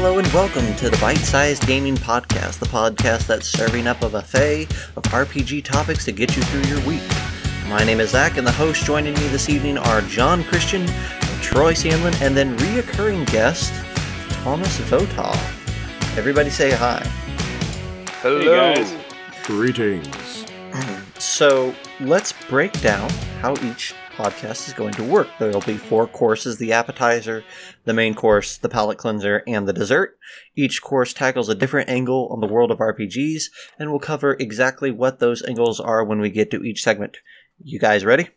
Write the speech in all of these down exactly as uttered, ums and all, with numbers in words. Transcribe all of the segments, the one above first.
Hello and welcome to the Bite Sized Gaming Podcast, the podcast that's serving up a buffet of R P G topics to get you through your week. My name is Zach, and the hosts joining me this evening are John Christian, Troy Sandlin, and then reoccurring guest, Thomas Votaw. Everybody say hi. Hello. Hey guys. Greetings. So, let's break down how each podcast is going to work. There will be four courses: the appetizer, the main course, the palate cleanser, and the dessert. Each course tackles a different angle on the world of R P Gs, and we'll cover exactly what those angles are when we get to each segment. You guys ready?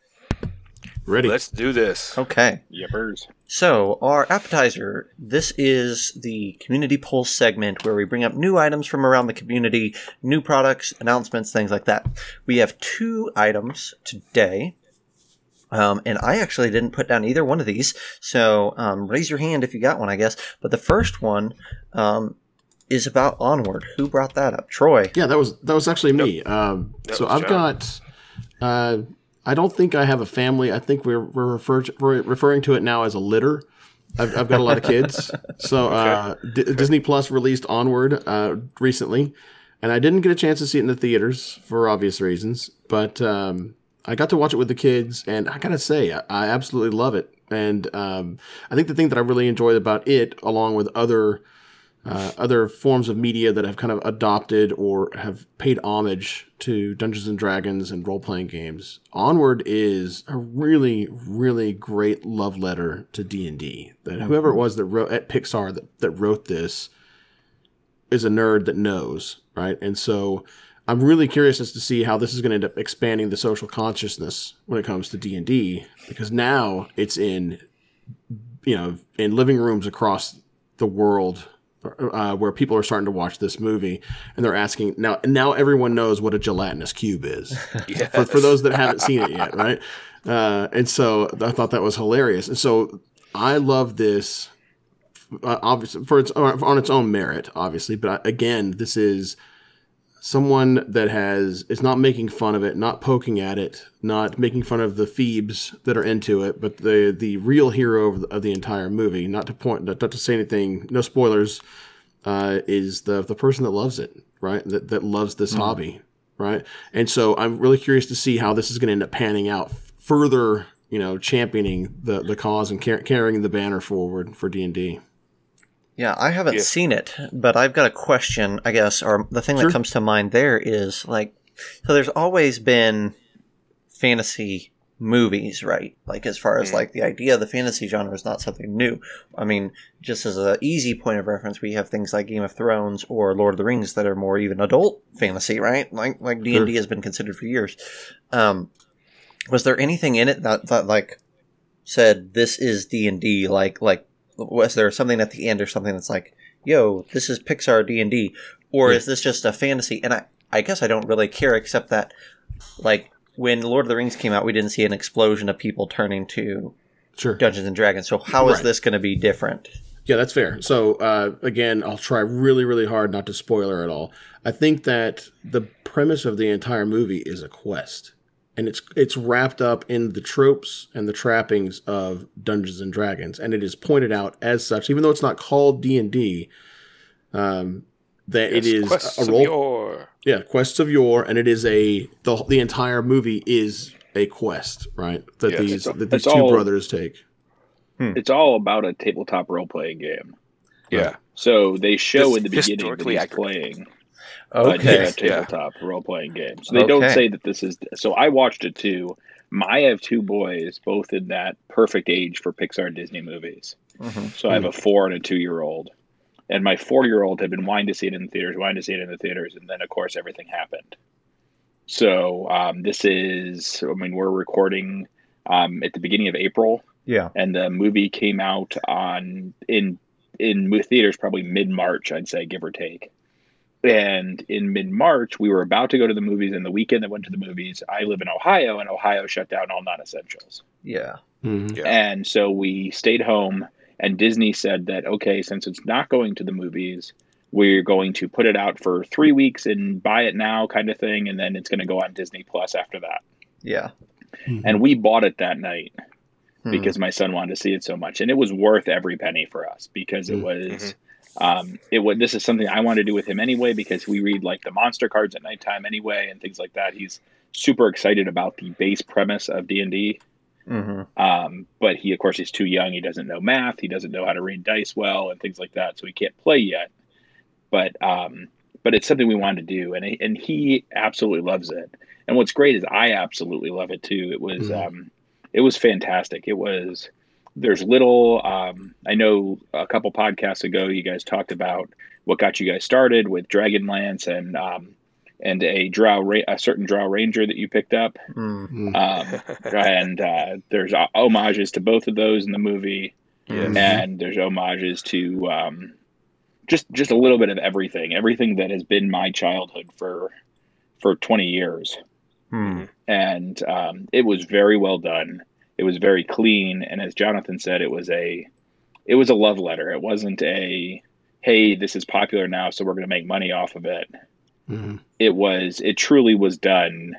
Ready. Let's do this. Okay. Yippers. So, our appetizer, this is the community pulse segment where we bring up new items from around the community, new products, announcements, things like that. We have two items today. Um, and I actually didn't put down either one of these, so um, raise your hand if you got one, I guess. But the first one um, is about Onward. Who brought that up? Troy. Yeah, that was that was actually me. Yep. Um, so I've John. got. Uh, I don't think I have a family. I think we're we're, refer to, we're referring to it now as a litter. I've, I've got a lot of kids. So uh, okay. D- okay. Disney Plus released Onward uh, recently, and I didn't get a chance to see it in the theaters for obvious reasons, but. Um, I got to watch it with the kids, and I gotta say, I, I absolutely love it. And um, I think the thing that I really enjoyed about it, along with other uh, other forms of media that have kind of adopted or have paid homage to Dungeons and Dragons and role-playing games, Onward is a really, really great love letter to D and D. That whoever it was that wrote at Pixar that, that wrote this is a nerd that knows, right? And so I'm really curious as to see how this is going to end up expanding the social consciousness when it comes to D and D, because now it's in, you know, in living rooms across the world uh, where people are starting to watch this movie, and they're asking now. Now everyone knows what a gelatinous cube is. Yes. for, for those that haven't seen it yet, right? Uh, and so I thought that was hilarious, and so I love this, uh, obviously for its on its own merit, obviously. But again, this is. Someone that has is not making fun of it, not poking at it, not making fun of the Phoebes that are into it, but the the real hero of the, of the entire movie. Not to point, not to say anything, no spoilers. Uh, is the the person that loves it, right? That that loves this mm-hmm. hobby, right? And so I'm really curious to see how this is going to end up panning out further. You know, championing the the cause and car- carrying the banner forward for D and D. Yeah, I haven't yeah. seen it, but I've got a question, I guess, or the thing sure. that comes to mind there is, like, so there's always been fantasy movies, right? Like, as far as, like, the idea of the fantasy genre is not something new. I mean, just as an easy point of reference, we have things like Game of Thrones or Lord of the Rings that are more even adult fantasy, right? Like, like D and D sure. has been considered for years. Um, was there anything in it that, that like, said, this is D and D, like, like, was there something at the end or something that's like, yo, this is Pixar D and D, or yeah. is this just a fantasy? And I, I guess I don't really care, except that, like, when Lord of the Rings came out, we didn't see an explosion of people turning to sure. Dungeons and Dragons. So how right. is this going to be different? Yeah, that's fair. So, uh, again, I'll try really, really hard not to spoiler at all. I think that the premise of the entire movie is a quest. And it's it's wrapped up in the tropes and the trappings of Dungeons and Dragons, and it is pointed out as such, even though it's not called D and D. Um, that yes, it is quests a, a role, of yore. yeah, quests of yore, and it is a the the entire movie is a quest, right? That yes, these that these two all, brothers take. It's hmm. all about a tabletop role playing game. Yeah. Right? So they show this, in the beginning that he's accurate. playing. Okay. Uh, tabletop yeah. role-playing game. So they okay. don't say that this is... So I watched it too. I have two boys, both in that perfect age for Pixar and Disney movies. Mm-hmm. So I have a four and a two-year-old. And my four-year-old had been wanting to see it in the theaters, wanting to see it in the theaters, and then, of course, everything happened. So um, this is... I mean, we're recording um, at the beginning of April. Yeah. And the movie came out on in in theaters probably mid-March, I'd say, give or take. And in mid-March, we were about to go to the movies, and the weekend that went to the movies, I live in Ohio, and Ohio shut down all non-essentials. Yeah. Mm-hmm. yeah. And so we stayed home, and Disney said that, okay, since it's not going to the movies, we're going to put it out for three weeks and buy it now kind of thing, and then it's going to go on Disney Plus after that. Yeah. Mm-hmm. And we bought it that night mm-hmm. because my son wanted to see it so much, and it was worth every penny for us because it was... Mm-hmm. Um, it would, this is something I want to do with him anyway, because we read like the monster cards at nighttime anyway, and things like that. He's super excited about the base premise of D and D. Mm-hmm. Um, but he, of course, he's too young. He doesn't know math. He doesn't know how to read dice well and things like that. So he can't play yet, but, um, but it's something we wanted to do. And, and he absolutely loves it. And what's great is I absolutely love it too. It was, mm-hmm. um, it was fantastic. It was, there's little, um, I know a couple podcasts ago, you guys talked about what got you guys started with Dragonlance and, um, and a drow, ra- a certain drow ranger that you picked up. Mm-hmm. Um, and uh, there's homages to both of those in the movie. Yes. And there's homages to um, just just a little bit of everything, everything that has been my childhood for for twenty years. Mm. And um, it was very well done. It was very clean. And as Jonathan said, it was a it was a love letter. It wasn't a, hey, this is popular now, so we're going to make money off of it. Mm-hmm. It was, it truly was done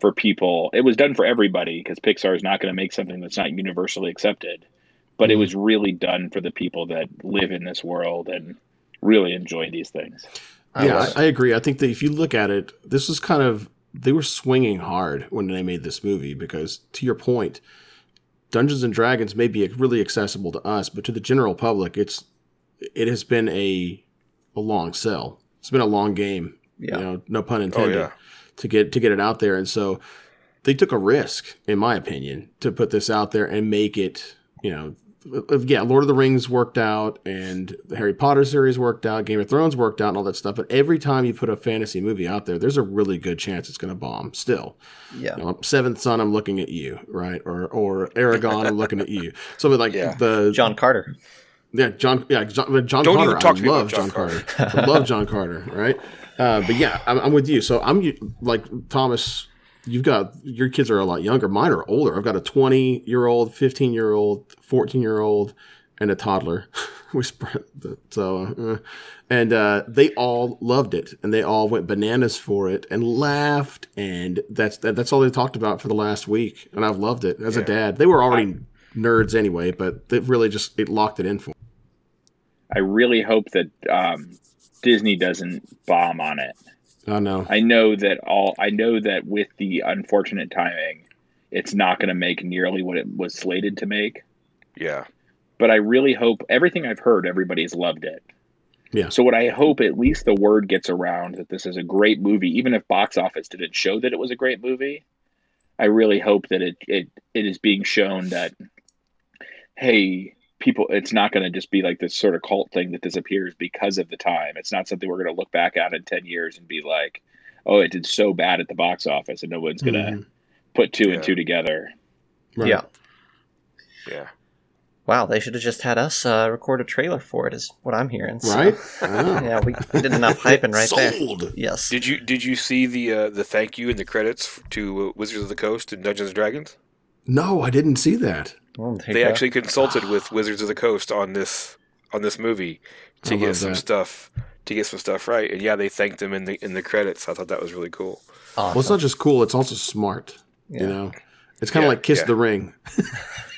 for people. It was done for everybody, because Pixar is not going to make something that's not universally accepted, but mm-hmm. it was really done for the people that live in this world and really enjoy these things. Yeah, I, I agree. I think that if you look at it, this was kind of, they were swinging hard when they made this movie, because to your point, Dungeons and Dragons may be really accessible to us, but to the general public, it's, it has been a, a long sell. It's been a long game. Yeah. You know, no pun intended, oh, yeah. to get to get it out there. And so they took a risk, in my opinion, to put this out there and make it, you know, yeah, Lord of the Rings worked out, and the Harry Potter series worked out, Game of Thrones worked out, and all that stuff. But every time you put a fantasy movie out there, there's a really good chance it's going to bomb still. Yeah. You know, Seventh Son, I'm looking at you, right? Or or Aragon, I'm looking at you. Something like yeah. the John Carter. Yeah, John. Yeah, John, John Don't Carter. Even talk I to me love about John, John Carter. Carter. I love John Carter. Right. Uh, but yeah, I'm, I'm with you. So I'm like, Thomas, you've got, your kids are a lot younger. Mine are older. I've got a twenty year old, fifteen year old, fourteen year old, and a toddler. So, uh, and uh, they all loved it, and they all went bananas for it and laughed. And that's, that, that's all they talked about for the last week. And I've loved it as yeah. a dad. They were already I, nerds anyway, but it really just, it locked it in for them. I really hope that, um, Disney doesn't bomb on it. Oh no. I know that all I know that with the unfortunate timing, it's not going to make nearly what it was slated to make. Yeah. But I really hope, everything I've heard, everybody's loved it. Yeah. So what I hope, at least the word gets around that this is a great movie, even if box office didn't show that it was a great movie. I really hope that it it, it is being shown that, hey, people, it's not going to just be like this sort of cult thing that disappears because of the time. It's not something we're going to look back at in ten years and be like, oh, it did so bad at the box office, and no one's going to mm-hmm. put two yeah. and two together. Right. Yeah. Yeah. Wow. They should have just had us uh, record a trailer for it, is what I'm hearing. So, right. Oh. Yeah. We did enough hyping right Sold. there. Yes. Did you, did you see the, uh, the thank you and the credits to uh, Wizards of the Coast and Dungeons and Dragons? No, I didn't see that. Well, they that. actually consulted with Wizards of the Coast on this on this movie to I get some that. stuff to get some stuff right, and yeah, they thanked them in the in the credits. I thought that was really cool. Awesome. Well, it's not just cool; it's also smart. Yeah. You know, it's kind of yeah, like Kiss yeah.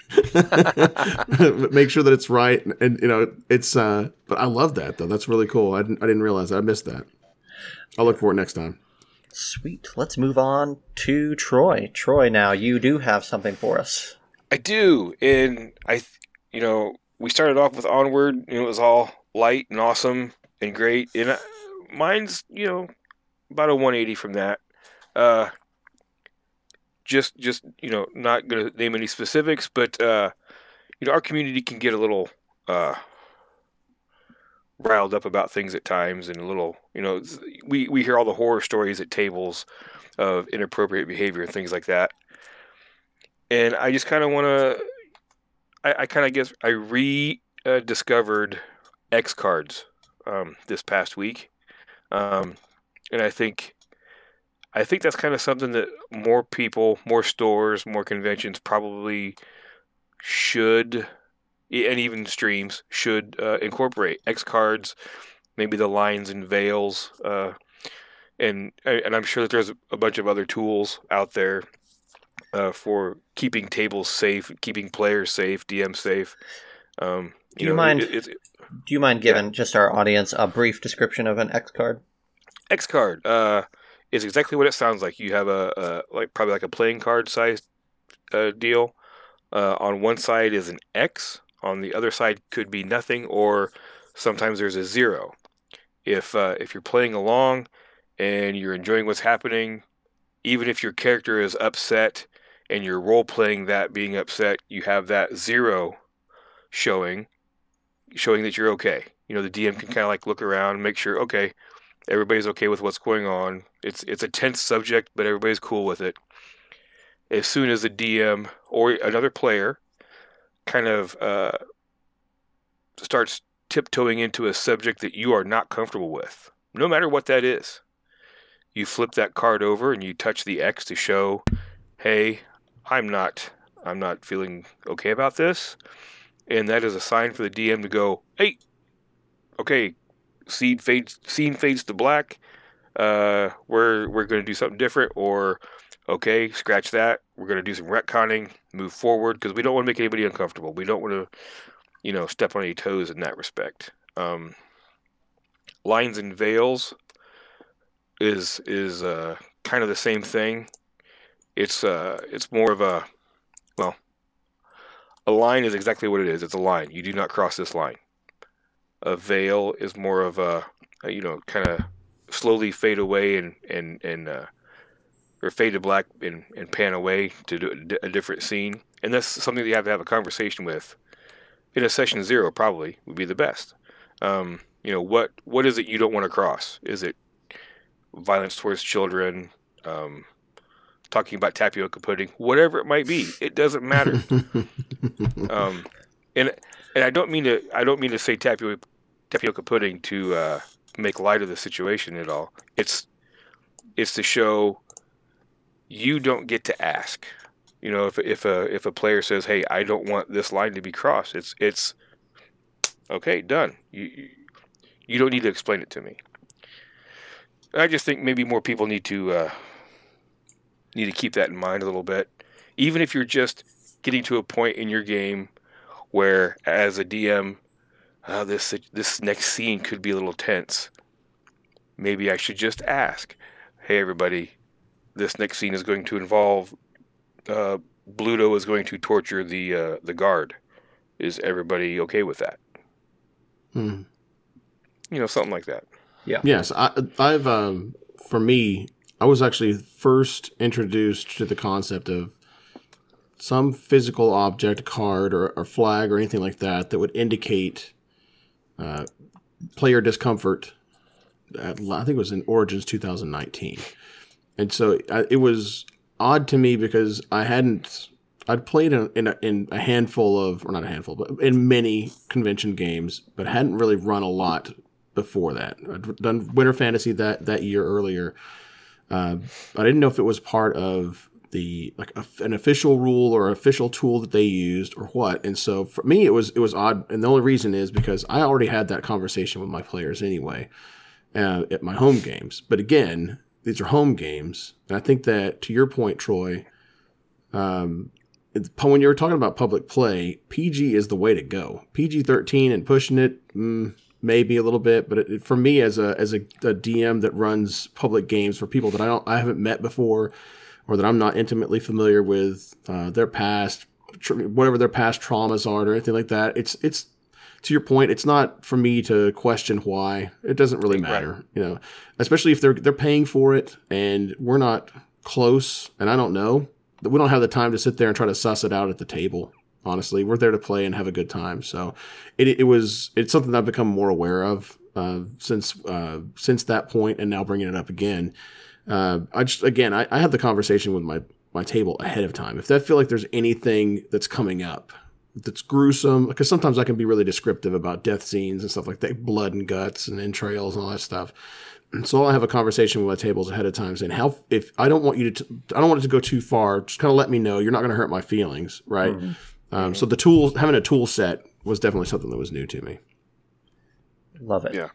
the Ring. Make sure that it's right, and, and you know, it's. Uh, but I love that though. That's really cool. I didn't I didn't realize that. I missed that. I'll look for it next time. Sweet. Let's move on to Troy. Troy, now you do have something for us. I do, and I, you know, we started off with Onward, and it was all light and awesome and great, and I, mine's, you know, about a one eighty from that. Uh, just, just, you know, not going to name any specifics, but, uh, you know, our community can get a little uh, riled up about things at times, and a little, you know, we, we hear all the horror stories at tables of inappropriate behavior and things like that. And I just kind of want to, I, I kind of guess I rediscovered uh, X-Cards um, this past week. Um, and I think, I think that's kind of something that more people, more stores, more conventions probably should, and even streams should uh, incorporate. X-Cards, maybe the lines and veils. Uh, and, and I'm sure that there's a bunch of other tools out there Uh, for keeping tables safe, keeping players safe, D M safe. Um, Do you, you know, mind? It, it, it, do you mind giving yeah. just our audience a brief description of an X card? X card uh, is exactly what it sounds like. You have a, a like probably like a playing card size uh, deal. Uh, on one side is an X. On the other side could be nothing, or sometimes there's a zero. If uh, if you're playing along and you're enjoying what's happening, even if your character is upset and you're role-playing that being upset, you have that zero showing, showing that you're okay. You know, the D M can kind of like look around, make sure, okay, everybody's okay with what's going on. It's it's a tense subject, but everybody's cool with it. As soon as the D M or another player kind of uh, starts tiptoeing into a subject that you are not comfortable with, no matter what that is, you flip that card over and you touch the X to show, hey, I'm not, I'm not feeling okay about this. And that is a sign for the D M to go, hey, okay, scene fades, scene fades to black. Uh, we're we're going to do something different, or okay, scratch that. We're going to do some retconning, move forward, because we don't want to make anybody uncomfortable. We don't want to, you know, step on any toes in that respect. Um, lines and veils is is uh, kind of the same thing. It's uh, it's more of a, well, a line is exactly what it is. It's a line. You do not cross this line. A veil is more of a, a you know, kind of slowly fade away and and and uh, or fade to black and, and pan away to do a different scene. And that's something that you have to have a conversation with. In a session zero, probably would be the best. Um, you know, what what is it you don't want to cross? Is it violence towards children? Um, talking about tapioca pudding, whatever it might be, it doesn't matter. um, and and I don't mean to I don't mean to say tapioca tapioca pudding to uh, make light of the situation at all. It's it's to show you don't get to ask. You know, if if a if a player says, "Hey, I don't want this line to be crossed," it's it's okay, done. You you, you don't need to explain it to me. I just think maybe more people need to uh, need to keep that in mind a little bit, even if you're just getting to a point in your game where, as a D M, oh, this this next scene could be a little tense. Maybe I should just ask, "Hey, everybody, this next scene is going to involve." Uh, Bluto is going to torture the uh, the guard. Is everybody okay with that? Mm. You know, something like that. Yeah. Yes, I, I've um, for me, I was actually first introduced to the concept of some physical object, card, or, or flag, or anything like that that would indicate uh, player discomfort. At, I think it was in Origins twenty nineteen, and so I, it was. Odd to me because I hadn't I'd played in, in, a, in a handful of or not a handful but in many convention games, but hadn't really run a lot before that. I'd done Winter Fantasy that that year earlier. Uh, I didn't know if it was part of the like a, an official rule or official tool that they used or what. And so for me it was it was odd, and the only reason is because I already had that conversation with my players anyway uh, at my home games. But again, these are home games, and I think that, to your point, Troy, um, when you were talking about public play, P G is the way to go. P G thirteen and pushing it, mm, maybe a little bit, but it, it, for me as a as a, a D M that runs public games for people that I don't I haven't met before, or that I'm not intimately familiar with uh, their past, whatever their past traumas are, or anything like that, it's it's. To your point, it's not for me to question why. It doesn't really matter, right. You know, especially if they're they're paying for it and we're not close. And I don't know that we don't have the time to sit there and try to suss it out at the table. Honestly, we're there to play and have a good time. So it it was it's something that I've become more aware of uh, since uh, since that point, and now bringing it up again. Uh, I just again I, I had the conversation with my my table ahead of time. If I feel like there's anything that's coming up that's gruesome, because sometimes I can be really descriptive about death scenes and stuff like that, blood and guts and entrails and all that stuff. And so I have a conversation with my tables ahead of time saying, how, if I don't want you to, t- I don't want it to go too far, just kind of let me know. You're not going to hurt my feelings. Right. Mm-hmm. Um, so the tools, having a tool set was definitely something that was new to me. Love it. Yeah.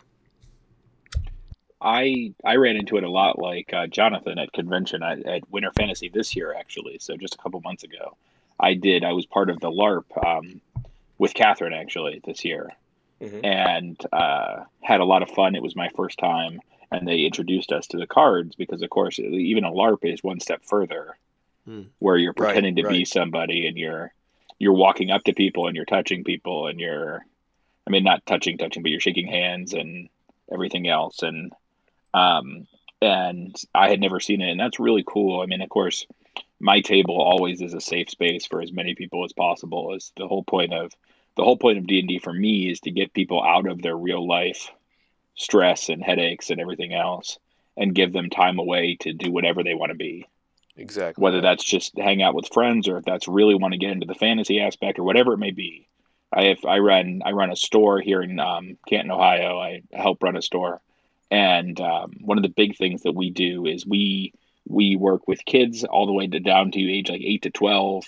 I, I ran into it a lot, like uh, Jonathan at convention at, at Winter Fantasy this year, actually. So just a couple months ago. I did. I was part of the LARP um, with Catherine actually this year, mm-hmm. and uh, had a lot of fun. It was my first time, and they introduced us to the cards because, of course, even a LARP is one step further, mm. where you're pretending right, to right. be somebody, and you're you're walking up to people and you're touching people and you're, I mean, not touching, touching, but you're shaking hands and everything else, and um, and I had never seen it, and that's really cool. I mean, of course, my table always is a safe space for as many people as possible. Is the whole point of the whole point of D and D for me is to get people out of their real life stress and headaches and everything else, and give them time away to do whatever they want to be. Exactly. Whether that's just hang out with friends, or if that's really want to get into the fantasy aspect, or whatever it may be. I have I run I run a store here in um, Canton, Ohio. I help run a store, and um, one of the big things that we do is we. We work with kids all the way to down to age like eight to twelve.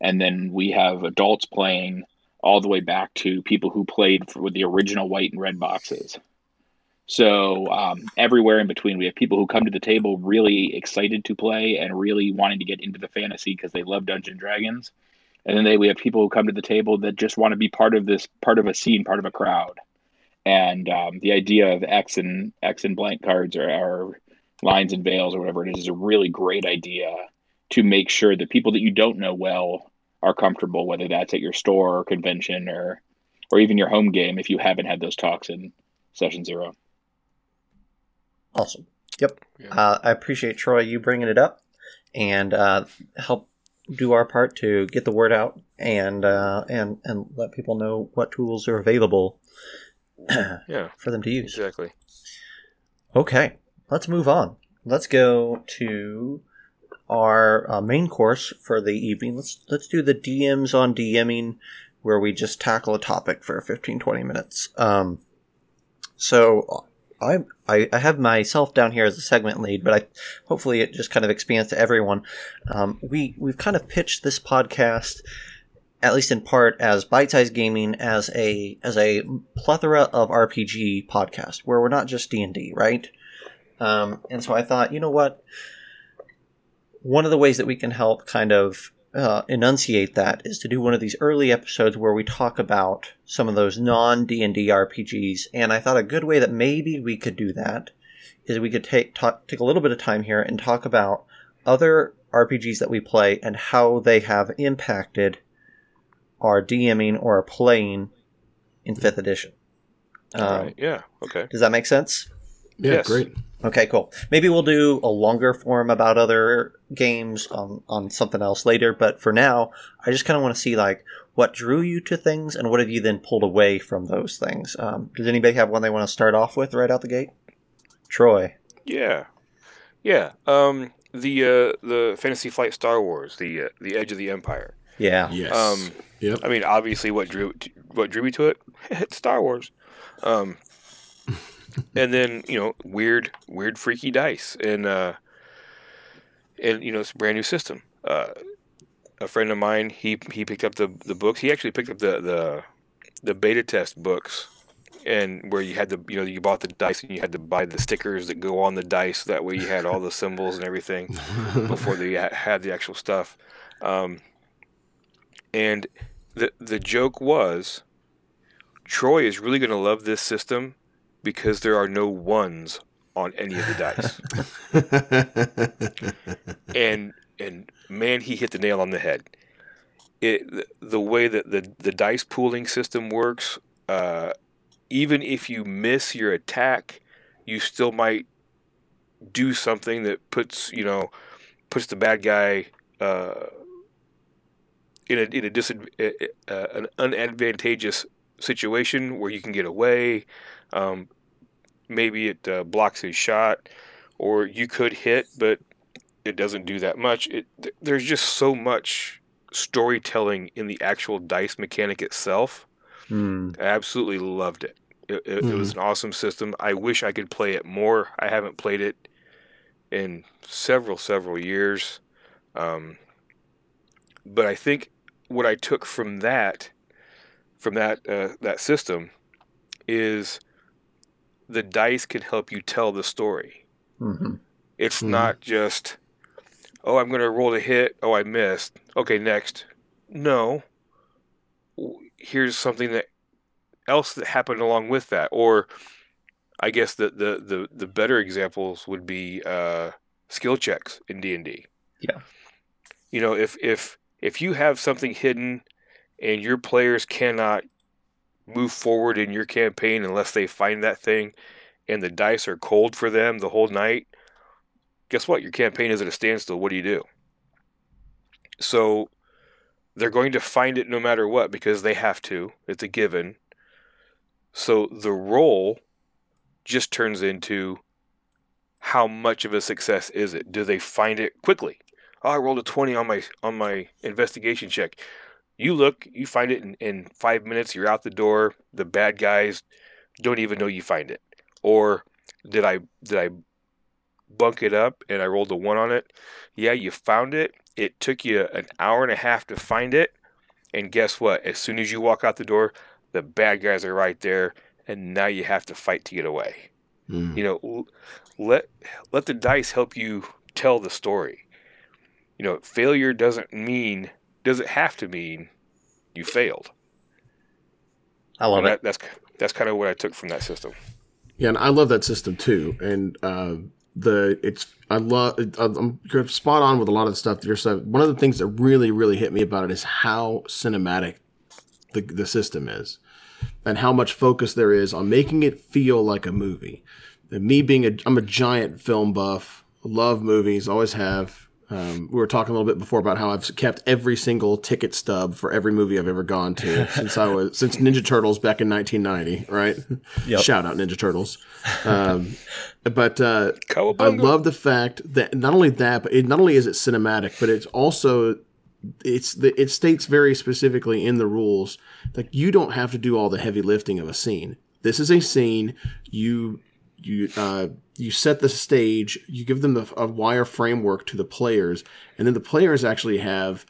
And then we have adults playing all the way back to people who played for, with the original white and red boxes. So um, everywhere in between, we have people who come to the table really excited to play and really wanting to get into the fantasy because they love Dungeons and Dragons. And then they, we have people who come to the table that just want to be part of this, part of a scene, part of a crowd. And um, the idea of X and X and blank cards are, are lines and veils or whatever it is, is a really great idea to make sure that people that you don't know well are comfortable, whether that's at your store or convention or, or even your home game, if you haven't had those talks in session zero. Awesome. Yep. Yeah. Uh, I appreciate, Troy, you bringing it up and uh, help do our part to get the word out and, uh, and, and let people know what tools are available yeah, for them to use. Exactly. Okay. Let's move on. Let's go to our uh, main course for the evening. Let's let's do the D Ms on DMing, where we just tackle a topic for fifteen, twenty minutes. Um, so I, I I have myself down here as a segment lead, but I hopefully it just kind of expands to everyone. Um, we we've kind of pitched this podcast, at least in part, as bite-sized gaming, as a as a plethora of R P G podcast, where we're not just D and D, right? Um, and so I thought, you know what, one of the ways that we can help kind of uh, enunciate that is to do one of these early episodes where we talk about some of those non-D and D R P Gs. And I thought a good way that maybe we could do that is we could take talk, take a little bit of time here and talk about other R P Gs that we play and how they have impacted our DMing or our playing in fifth edition. Um, right. Yeah, okay. Does that make sense? Yeah, yes. Great. Okay, cool. Maybe we'll do a longer form about other games on, on something else later, but for now, I just kind of want to see, like, what drew you to things, and what have you then pulled away from those things? Um, does anybody have one they want to start off with right out the gate? Troy. Yeah. Yeah. Um, the uh, the Fantasy Flight Star Wars, the uh, the Edge of the Empire. Yeah. Yes. Um, yep. I mean, obviously, what drew what drew me to it? Star Wars. Um And then, you know, weird, weird, freaky dice and, uh, and you know, it's a brand new system. Uh, a friend of mine, he he picked up the, the books. He actually picked up the, the the beta test books and where you had the, you know, you bought the dice and you had to buy the stickers that go on the dice. That way you had all the symbols and everything before they had the actual stuff. Um, and the the joke was, Troy is really going to love this system, because there are no ones on any of the dice. and and man, he hit the nail on the head. It the, the way that the, the dice pooling system works, uh, even if you miss your attack, you still might do something that puts, you know, puts the bad guy uh, in a in a disad, uh, an unadvantageous situation where you can get away. Um, maybe it uh, blocks his shot, or you could hit, but it doesn't do that much. It, th- there's just so much storytelling in the actual dice mechanic itself. Mm. I absolutely loved it. It, it, mm. it was an awesome system. I wish I could play it more. I haven't played it in several, several years. Um, but I think what I took from that, from that uh, that system, is the dice can help you tell the story. Mm-hmm. It's mm-hmm. not just, oh, I'm going to roll a hit. Oh, I missed. Okay, next. No. here's something that else that happened along with that. Or I guess the the the, the better examples would be uh, skill checks in D and D. Yeah. You know, if if if you have something hidden and your players cannot move forward in your campaign unless they find that thing, and the dice are cold for them the whole night, guess what? Your campaign is at a standstill. What do you do? So they're going to find it no matter what because they have to. It's a given. So the roll just turns into how much of a success is it? Do they find it quickly? Oh, I rolled a twenty on my on my investigation check. You look, you find it in, in five minutes, you're out the door, the bad guys don't even know you find it. Or did I did I bunk it up and I rolled a one on it? Yeah, you found it. It took you an hour and a half to find it. And guess what? As soon as you walk out the door, the bad guys are right there, and now you have to fight to get away. Mm. You know, let let the dice help you tell the story. You know, failure doesn't mean doesn't have to mean you failed. I love and it. That, that's that's kind of what I took from that system. Yeah, and I love that system too. And uh, the it's I love I'm you're spot on with a lot of the stuff that you're saying. One of the things that really really hit me about it is how cinematic the the system is, and how much focus there is on making it feel like a movie. And me being a I'm a giant film buff, love movies, always have. Um, we were talking a little bit before about how I've kept every single ticket stub for every movie I've ever gone to since I was since Ninja Turtles back in nineteen ninety, right? Yep. Shout out Ninja Turtles. Um, but uh, I love the fact that not only that, but it, not only is it cinematic, but it's also it's the, it states very specifically in the rules that you don't have to do all the heavy lifting of a scene. This is a scene you. You uh, you set the stage, you give them the, a wire framework to the players, and then the players actually have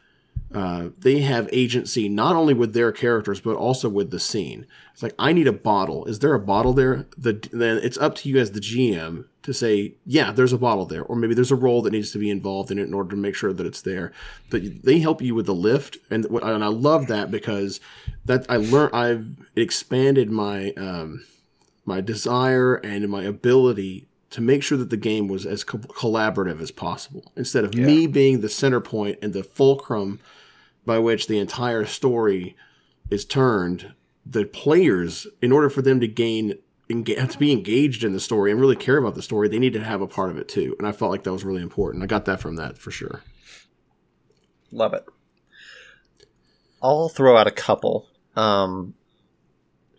uh, they have agency not only with their characters but also with the scene. It's like, I need a bottle. Is there a bottle there? The, then it's up to you as the G M to say, yeah, there's a bottle there, or maybe there's a roll that needs to be involved in it in order to make sure that it's there. But they help you with the lift, and and I love that because that I learned I've expanded my. Um, my desire and my ability to make sure that the game was as co- collaborative as possible. Instead of yeah. me being the center point and the fulcrum by which the entire story is turned, the players, in order for them to gain, to be engaged in the story and really care about the story, they need to have a part of it too. And I felt like that was really important. I got that from that for sure. Love it. I'll throw out a couple, um,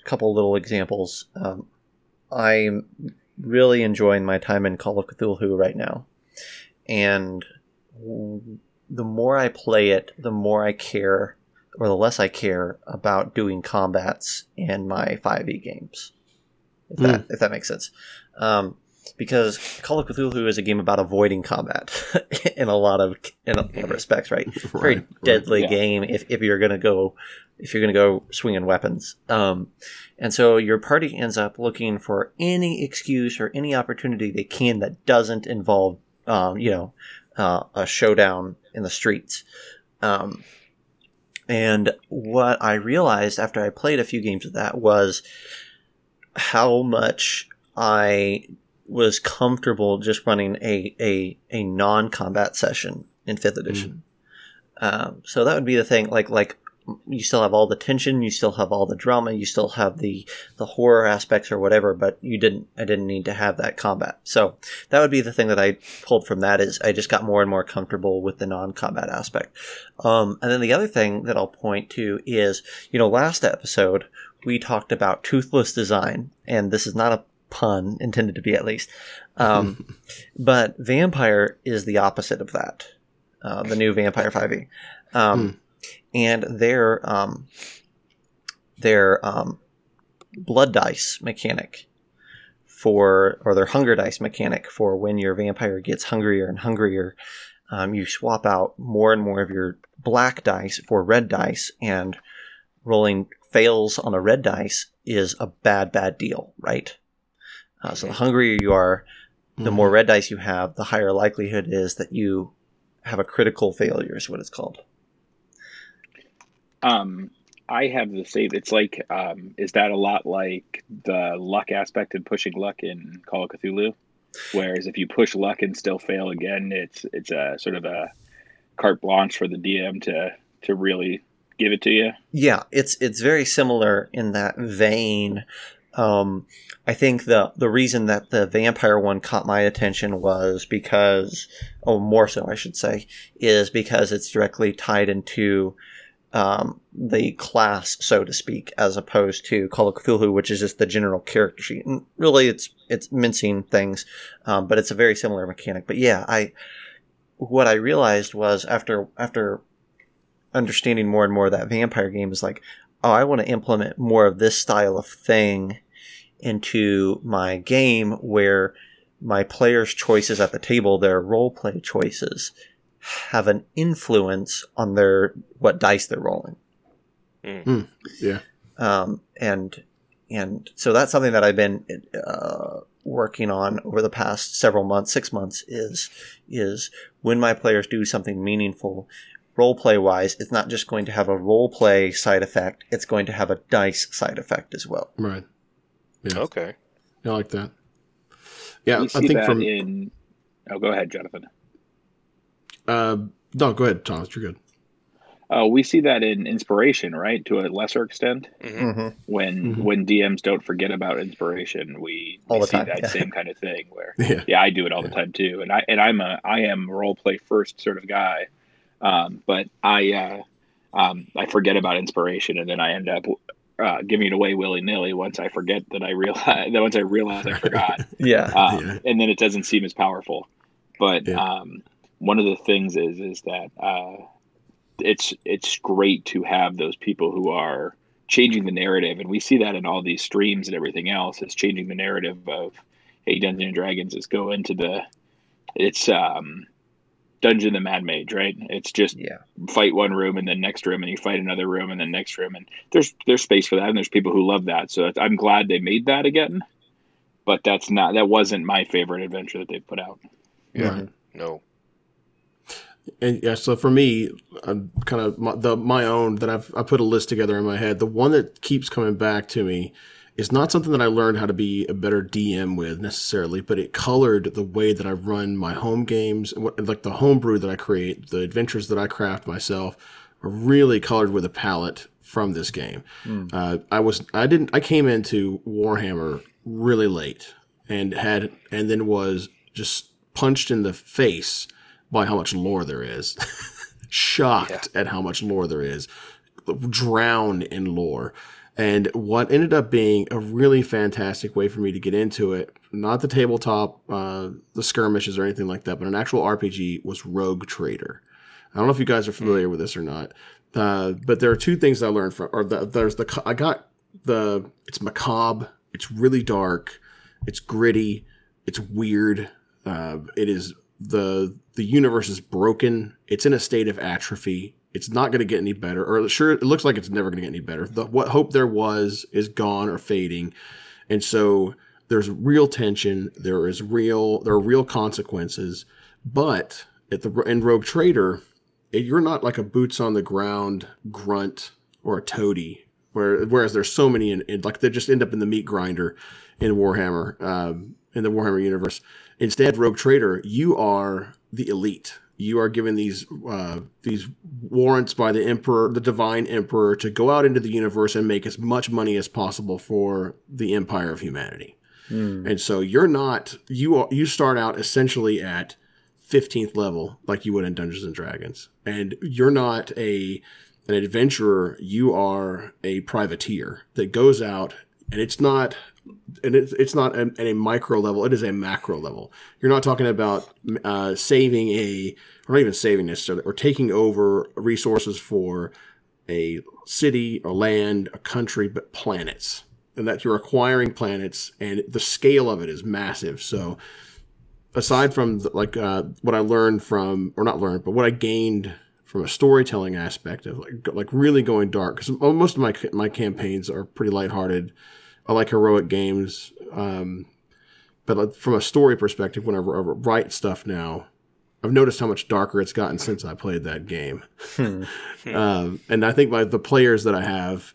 couple little examples. Um, I'm really enjoying my time in Call of Cthulhu right now. And the more I play it, the more I care, or the less I care about doing combats in my five E games. If that, mm. if that makes sense. Um, because Call of Cthulhu is a game about avoiding combat in a lot of in a lot of respects, right? It's a very right, deadly right, yeah. game if, if you're going to go if you're going to go swinging weapons. Um, and so your party ends up looking for any excuse or any opportunity they can that doesn't involve, um, you know, uh, a showdown in the streets. Um, and what I realized after I played a few games of that was how much I was comfortable just running a, a, a non-combat session in fifth edition. Mm. Um, so that would be the thing, like, like, you still have all the tension, you still have all the drama, you still have the, the horror aspects or whatever, but you didn't, I didn't need to have that combat. So that would be the thing that I pulled from that is I just got more and more comfortable with the non-combat aspect. Um, and then the other thing that I'll point to is, you know, last episode we talked about toothless design, and this is not a pun intended to be at least. Um, but Vampire is the opposite of that. Uh, the new Vampire five E. Um, mm. And their um, their um, blood dice mechanic for, or their hunger dice mechanic for when your vampire gets hungrier and hungrier, um, you swap out more and more of your black dice for red dice, and rolling fails on a red dice is a bad, bad deal, right? Uh, so the hungrier you are, the mm-hmm. more red dice you have, the higher likelihood is that you have a critical failure, is what it's called. Um, I have the same. It's like, um, is that a lot like the luck aspect and pushing luck in Call of Cthulhu? Whereas if you push luck and still fail again, it's it's a sort of a carte blanche for the D M to to really give it to you. Yeah, it's it's very similar in that vein. Um, I think the the reason that the vampire one caught my attention was because, oh, more so I should say, is because it's directly tied into um, the class, so to speak, as opposed to Call of Cthulhu, which is just the general character sheet. And really, it's it's mincing things, um, but it's a very similar mechanic. But yeah, I what I realized was after after understanding more and more of that vampire game is like, oh, I want to implement more of this style of thing into my game where my players' choices at the table, their role play choices, have an influence on their what dice they're rolling. Mm. Yeah. Um, and and so that's something that I've been uh, working on over the past several months, six months, is is when my players do something meaningful, role play wise, it's not just going to have a role play side effect, it's going to have a dice side effect as well. Right. Yeah. Okay. Yeah, I like that. Yeah, I think from in... Oh, go ahead, Jonathan. Uh, no, go ahead, Thomas. You're good. Uh, we see that in inspiration, right? To a lesser extent, mm-hmm. when mm-hmm. when D Ms don't forget about inspiration, we, all we the see time. that yeah. same kind of thing. Where yeah, yeah I do it all yeah. the time too, and I and I'm a I am a role play first sort of guy, um, but I uh, um, I forget about inspiration, and then I end up. Uh, giving it away willy nilly once I forget that I realize that once I realize I forgot. yeah. Um, yeah. And then it doesn't seem as powerful. But yeah. um, one of the things is is that uh, it's it's great to have those people who are changing the narrative, and we see that in all these streams and everything else. It's changing the narrative of, hey, Dungeons and Dragons is go into the it's um, Dungeon the Mad Mage, right? It's just yeah. fight one room and then next room, and you fight another room and then next room, and there's there's space for that, and there's people who love that. So I'm glad they made that again, but that's not that wasn't my favorite adventure that they put out. Yeah, right. no. And yeah, so for me, I'm kind of my, the my own that I've I put a list together in my head. The one that keeps coming back to me. It's not something that I learned how to be a better D M with necessarily, but it colored the way that I run my home games, like the homebrew that I create, the adventures that I craft myself, are really colored with a palette from this game. Mm. Uh, I was, I didn't, I came into Warhammer really late and had, and then was just punched in the face by how much lore there is. Shocked yeah. at how much lore there is. Drowned in lore. And what ended up being a really fantastic way for me to get into it, not the tabletop, uh, the skirmishes or anything like that, but an actual R P G was Rogue Trader. I don't know if you guys are familiar mm. with this or not, uh, but there are two things I learned from, or the, there's the, I got the, it's macabre, it's really dark, it's gritty, it's weird, uh, it is, the the universe is broken, it's in a state of atrophy. It's not going to get any better, or sure, it looks like it's never going to get any better. The, what hope there was is gone or fading, and so there's real tension. There is real, there are real consequences. But at the in Rogue Trader, you're not like a boots on the ground grunt or a toady. Where, whereas there's so many, in, in like they just end up in the meat grinder in Warhammer, um, in the Warhammer universe. Instead, Rogue Trader, you are the elite. You are given these uh, these warrants by the emperor, the divine emperor, to go out into the universe and make as much money as possible for the empire of humanity. Mm. And so you're not you are, you start out essentially at fifteenth level, like you would in Dungeons and Dragons, and you're not a an adventurer. You are a privateer that goes out, and it's not. And it's it's not at a micro level; it is a macro level. You're not talking about uh, saving a, or not even saving necessarily, or taking over resources for a city, a land, a country, but planets, and that you're acquiring planets, and the scale of it is massive. So, aside from the, like uh, what I learned from, or not learned, but what I gained from a storytelling aspect of like like really going dark, because most of my my campaigns are pretty lighthearted. I like heroic games, um, but from a story perspective, whenever I write stuff now, I've noticed how much darker it's gotten since I played that game. um, and I think by the players that I have,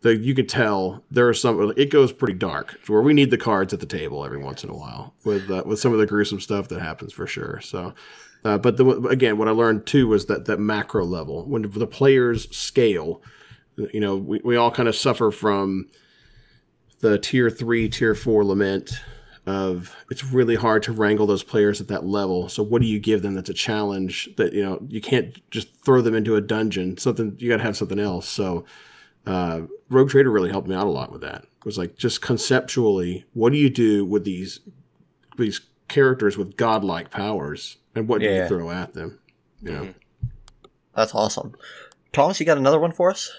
the, you could tell there are some, it goes pretty dark to where we need the cards at the table every once in a while with, uh, with some of the gruesome stuff that happens for sure. So, uh, but the, again, what I learned too was that, that macro level, when the players scale, you know, we, we all kind of suffer from the tier three, tier four lament of it's really hard to wrangle those players at that level. So what do you give them that's a challenge that, you know, you can't just throw them into a dungeon, something you got to have something else. So uh, Rogue Trader really helped me out a lot with that. It was like, just conceptually, what do you do with these these characters with godlike powers and what yeah. do you throw at them? You know? Mm-hmm. That's awesome. Thomas, you got another one for us?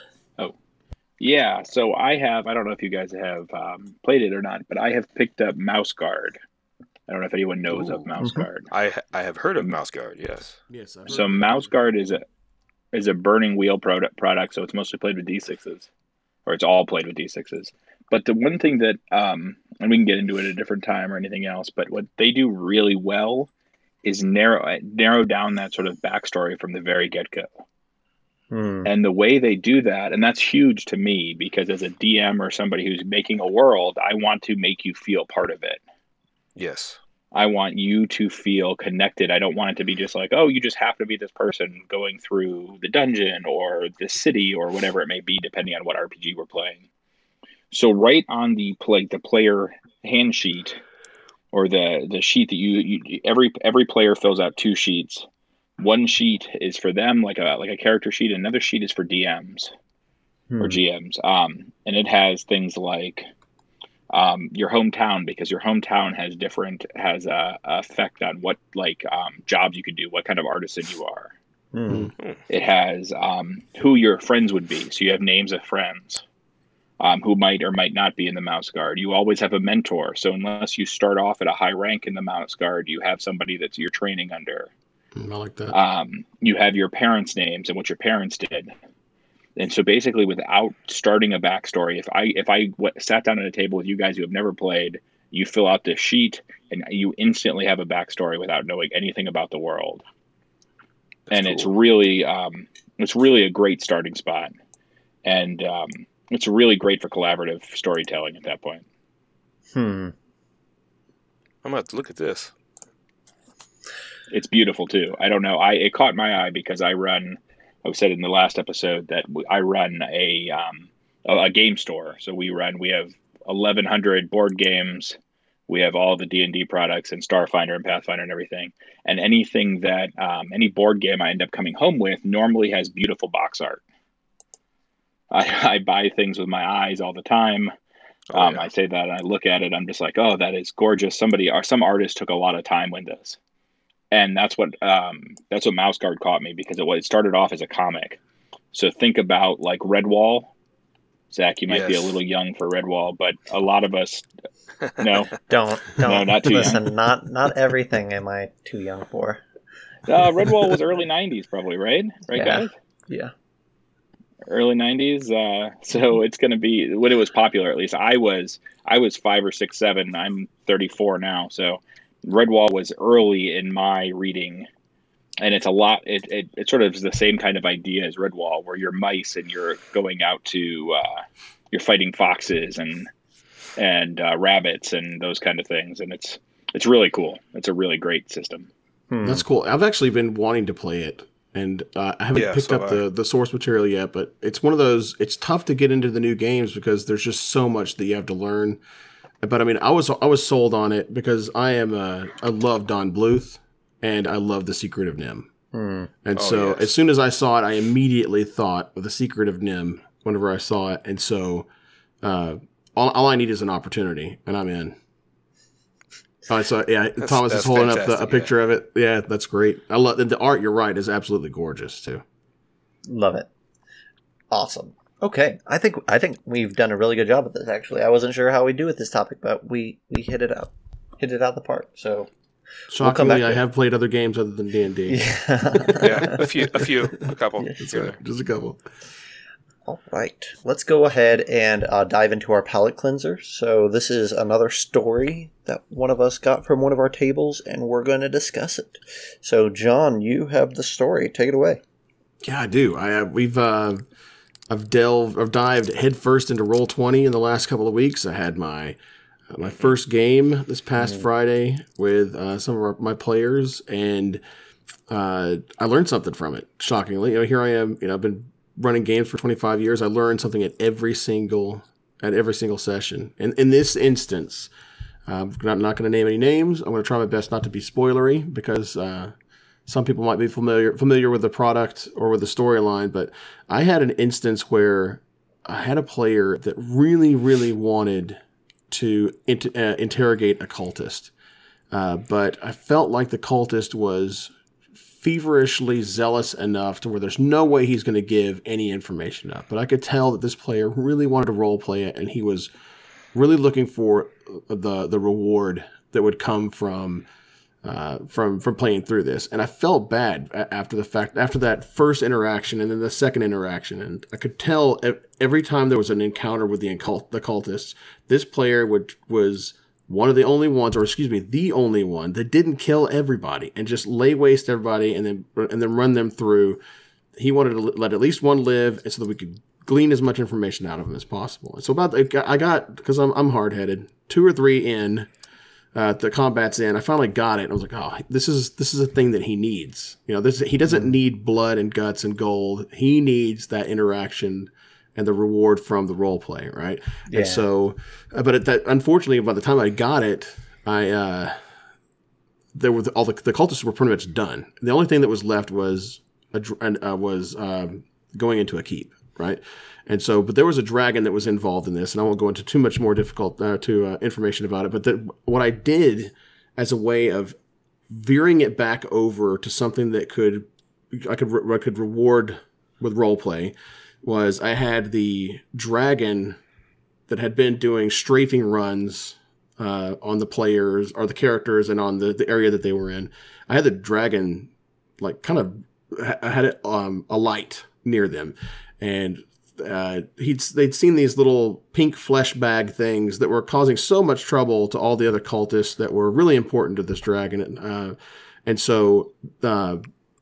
Yeah, so I have, I don't know if you guys have um, played it or not, but I have picked up Mouse Guard. I don't know if anyone knows Ooh. of Mouse Guard. I I have heard of Mouse Guard, yes. yes I've heard so Mouse Guard is a is a burning wheel product, product, so it's mostly played with D sixes, or it's all played with D sixes. But the one thing that, um, and we can get into it at a different time or anything else, but what they do really well is narrow narrow down that sort of backstory from the very get-go. And the way they do that, and that's huge to me, because as a D M or somebody who's making a world, I want to make you feel part of it. Yes. I want you to feel connected. I don't want it to be just like, oh, you just have to be this person going through the dungeon or the city or whatever it may be, depending on what R P G we're playing. So right on the play, the player hand sheet or the, the sheet that you, you every every player fills out two sheets. One sheet is for them, like a like a character sheet. Another sheet is for D Ms hmm. or G Ms, um, and it has things like um, your hometown, because your hometown has different has a, a effect on what like um, jobs you could do, what kind of artisan you are. Hmm. It has um, who your friends would be, so you have names of friends um, who might or might not be in the Mouse Guard. You always have a mentor, so unless you start off at a high rank in the Mouse Guard, you have somebody that you're training under. I like that. Um, you have your parents' names and what your parents did. And so basically without starting a backstory, if I if I w- sat down at a table with you guys who have never played, you fill out this sheet and you instantly have a backstory without knowing anything about the world. That's and cool. it's really um, it's really a great starting spot. And um, it's really great for collaborative storytelling at that point. Hmm. I'm about to look at this. It's beautiful too. I don't know. I it caught my eye because I run. I said in the last episode that I run a um, a, a game store. So we run. We have eleven hundred board games. We have all the D and D products and Starfinder and Pathfinder and everything. And anything that um, any board game I end up coming home with normally has beautiful box art. I, I buy things with my eyes all the time. Oh, um, yeah. I say that and I look at it. I'm just like, oh, that is gorgeous. Somebody or some artist took a lot of time with this. And that's what um, that's what Mouse Guard caught me, because it, it started off as a comic. So think about like Redwall. Zach, you might yes. be a little young for Redwall, but a lot of us no don't don't no, not too listen. Young. Not not everything am I too young for. uh, Redwall was early nineties, probably right, right yeah. guys? Yeah, early nineties. Uh, so it's going to be when it was popular. At least I was I was five or six, seven. I'm thirty-four now, so. Redwall was early in my reading, and it's a lot. It, it it sort of is the same kind of idea as Redwall, where you're mice and you're going out to uh, you're fighting foxes and and uh, rabbits and those kind of things, and it's it's really cool. It's a really great system. Hmm. That's cool. I've actually been wanting to play it, and uh, I haven't yeah, picked so up I... the the source material yet. But it's one of those. It's tough to get into the new games because there's just so much that you have to learn. But I mean, I was I was sold on it because I am a, I love Don Bluth and I love The Secret of NIMH. Mm. And oh, so yes. as soon as I saw it, I immediately thought of The Secret of NIMH whenever I saw it. And so uh, all, all I need is an opportunity, and I'm in. Uh, so yeah, that's, Thomas that's is holding up the, a picture yeah. of it. Yeah, that's great. I love the art. You're right; is absolutely gorgeous too. Love it. Awesome. Okay, I think I think we've done a really good job at this. Actually, I wasn't sure how we do with this topic, but we, we hit it out, hit it out the park. So, shockingly, we'll I have played other games other than D and D. Yeah, a few, a few, a couple, yeah, right. Just a couple. All right, let's go ahead and uh, dive into our palette cleanser. So this is another story that one of us got from one of our tables, and we're going to discuss it. So, John, you have the story. Take it away. Yeah, I do. I uh, we've uh, I've delved, I've dived headfirst into Roll twenty in the last couple of weeks. I had my uh, my first game this past mm. Friday with uh, some of our, my players, and uh, I learned something from it. Shockingly, you know, here I am. You know, I've been running games for twenty-five years, I learned something at every single at every single session. And in this instance, I'm not, not going to name any names. I'm going to try my best not to be spoilery because uh, some people might be familiar familiar with the product or with the storyline. But I had an instance where I had a player that really, really wanted to inter- uh, interrogate a cultist, uh, but I felt like the cultist was feverishly zealous enough to where there's no way he's going to give any information up. But I could tell that this player really wanted to role play it, and he was really looking for the the reward that would come from uh, from from playing through this. And I felt bad after the fact, after that first interaction, and then the second interaction. And I could tell every time there was an encounter with the occult, the cultists, this player would was. one of the only ones, or excuse me, the only one that didn't kill everybody and just lay waste to everybody and then and then run them through. He wanted to let at least one live so that we could glean as much information out of him as possible. And so about I got, because I'm I'm hard headed, two or three in, uh, the combat's in. I finally got it. And I was like, oh, this is this is a thing that he needs. You know, this he doesn't need blood and guts and gold. He needs that interaction and the reward from the role play, right? Yeah. And so, but at that, unfortunately, by the time I got it, I uh, there were all the, the cultists were pretty much done. The only thing that was left was a, uh, was um, going into a keep, right? And so, but there was a dragon that was involved in this, and I won't go into too much more difficult uh, to uh, information about it. But that what I did as a way of veering it back over to something that could I could I could reward with role play, was I had the dragon that had been doing strafing runs uh, on the players or the characters and on the, the area that they were in. I had the dragon like kind of I had it, um, a light near them, and uh, he'd they'd seen these little pink flesh bag things that were causing so much trouble to all the other cultists that were really important to this dragon, uh, and so. Uh,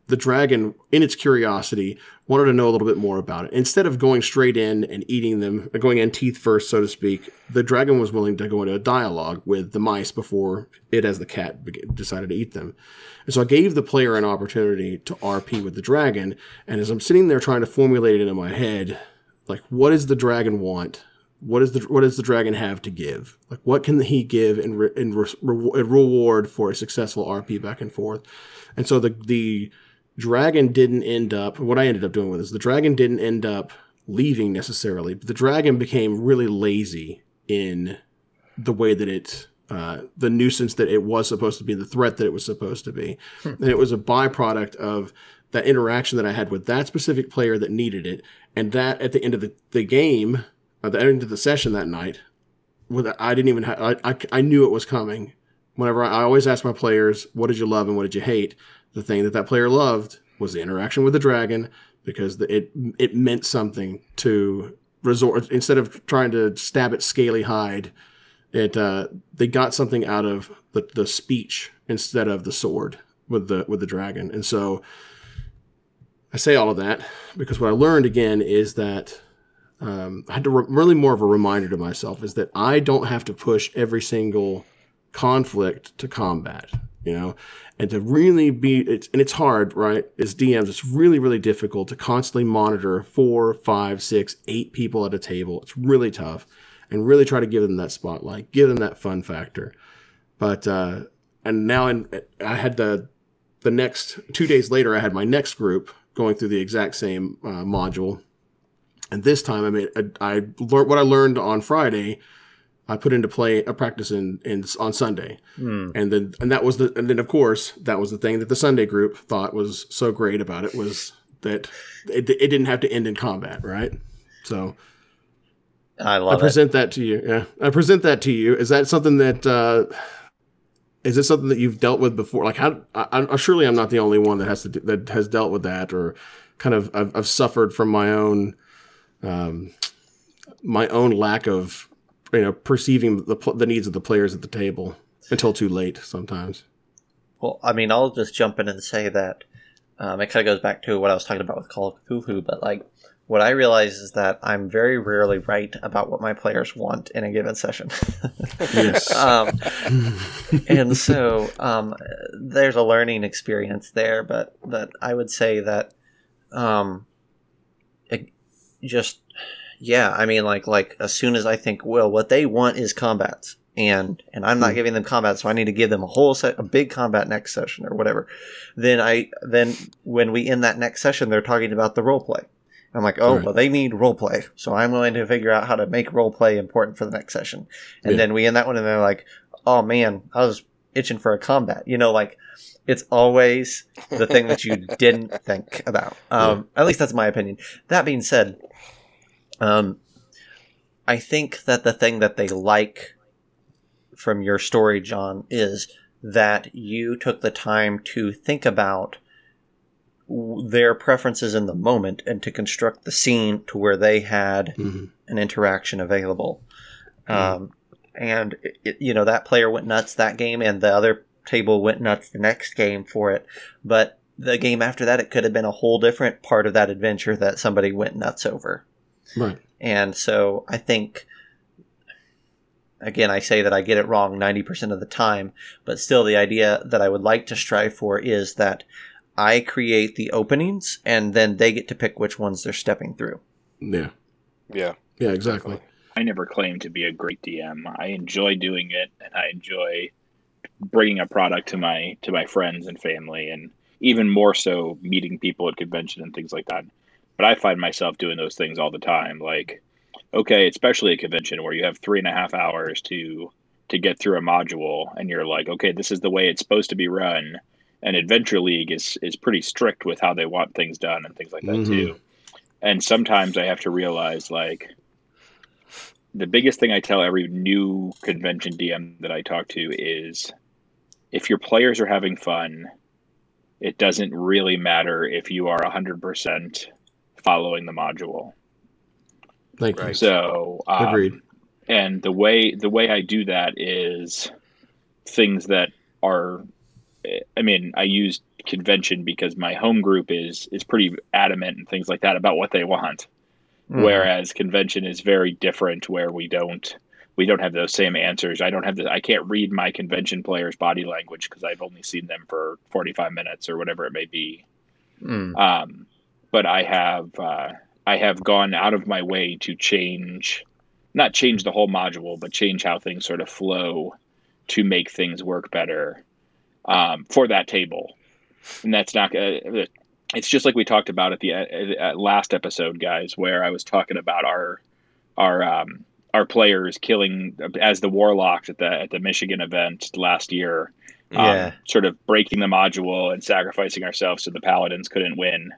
The dragon, in its curiosity, wanted to know a little bit more about it. Instead of going straight in and eating them, going in teeth first, so to speak, the dragon was willing to go into a dialogue with the mice before it, as the cat, decided to eat them. And so I gave the player an opportunity to R P with the dragon. And as I'm sitting there trying to formulate it in my head, like, what does the dragon want? What is the what does the dragon have to give? Like, what can he give in re, in re, re, reward for a successful R P back and forth? And so the the dragon didn't end up, what I ended up doing with this, the dragon didn't end up leaving necessarily, but the dragon became really lazy in the way that it, uh, the nuisance that it was supposed to be, the threat that it was supposed to be. Hmm. And it was a byproduct of that interaction that I had with that specific player that needed it. And that at the end of the, the game, at the end of the session that night, with I didn't even have, I, I, I knew it was coming. Whenever I, I always ask my players, what did you love and what did you hate? The thing that that player loved was the interaction with the dragon, because the, it it meant something to resort. Instead of trying to stab at scaly hide, it uh, they got something out of the, the speech instead of the sword with the with the dragon. And so I say all of that because what I learned again is that um, I had to re- really more of a reminder to myself is that I don't have to push every single conflict to combat. You know, and to really be, it's, and it's hard, right? As D Ms, it's really, really difficult to constantly monitor four, five, six, eight people at a table. It's really tough, and really try to give them that spotlight, give them that fun factor. But uh, and now, in, I had the the next two days later, I had my next group going through the exact same uh, module, and this time I made a, I learned what I learned on Friday. I put into play a practice in, in on Sunday, mm. and then and that was the and then of course that was the thing that the Sunday group thought was so great about it was that it, it didn't have to end in combat, right? So I love. I present it. that to you. Yeah, I present that to you. Is that something that uh, is this something that you've dealt with before? Like, how I, I, surely I'm not the only one that has to do, that has dealt with that, or kind of I've, I've suffered from my own um, my own lack of, you know, perceiving the pl- the needs of the players at the table until too late sometimes. Well, I mean, I'll just jump in and say that um, it kind of goes back to what I was talking about with Call of Cthulhu, but like what I realize is that I'm very rarely right about what my players want in a given session. Yes. um, and so um, there's a learning experience there, but, but I would say that um, it just, yeah, I mean, like, like as soon as I think, well, what they want is combats. And and I'm not giving them combat, so I need to give them a whole set, a big combat next session or whatever. Then I then when we end that next session, they're talking about the role play. I'm like, oh, right. Well, they need role play, so I'm going to figure out how to make role play important for the next session. And yeah. Then we end that one, and they're like, oh man, I was itching for a combat. You know, like it's always the thing that you didn't think about. Um, yeah. At least that's my opinion. That being said, um, I think that the thing that they like from your story, John, is that you took the time to think about w- their preferences in the moment and to construct the scene to where they had mm-hmm. an interaction available. Mm-hmm. Um, and, it, you know, that player went nuts that game and the other table went nuts the next game for it. But the game after that, it could have been a whole different part of that adventure that somebody went nuts over. Right. And so I think... Again, I say that I get it wrong ninety percent of the time, but still the idea that I would like to strive for is that I create the openings and then they get to pick which ones they're stepping through. Yeah. Yeah. Yeah, exactly. I never claim to be a great D M. I enjoy doing it and I enjoy bringing a product to my to my friends and family, and even more so meeting people at convention and things like that. But I find myself doing those things all the time, like, okay, especially a convention where you have three and a half hours to to get through a module and you're like, okay, this is the way it's supposed to be run. And Adventure League is, is pretty strict with how they want things done and things like that mm-hmm. too. And sometimes I have to realize, like, the biggest thing I tell every new convention D M that I talk to is if your players are having fun, it doesn't really matter if you are one hundred percent following the module. Like right. So, um, agreed. And the way the way I do that is things that are, I mean, I use convention because my home group is is pretty adamant and things like that about what they want, mm. whereas convention is very different, where we don't we don't have those same answers. I don't have the I can't read my convention players' body language because I've only seen them for forty-five minutes or whatever it may be. Mm. Um, but I have. Uh, I have gone out of my way to change, not change the whole module, but change how things sort of flow to make things work better um, for that table. And that's not, uh, it's just like we talked about at the uh, last episode, guys, where I was talking about our, our, um, our players killing as the warlocks at the, at the Michigan event last year, um, yeah. sort of breaking the module and sacrificing ourselves so the paladins couldn't win.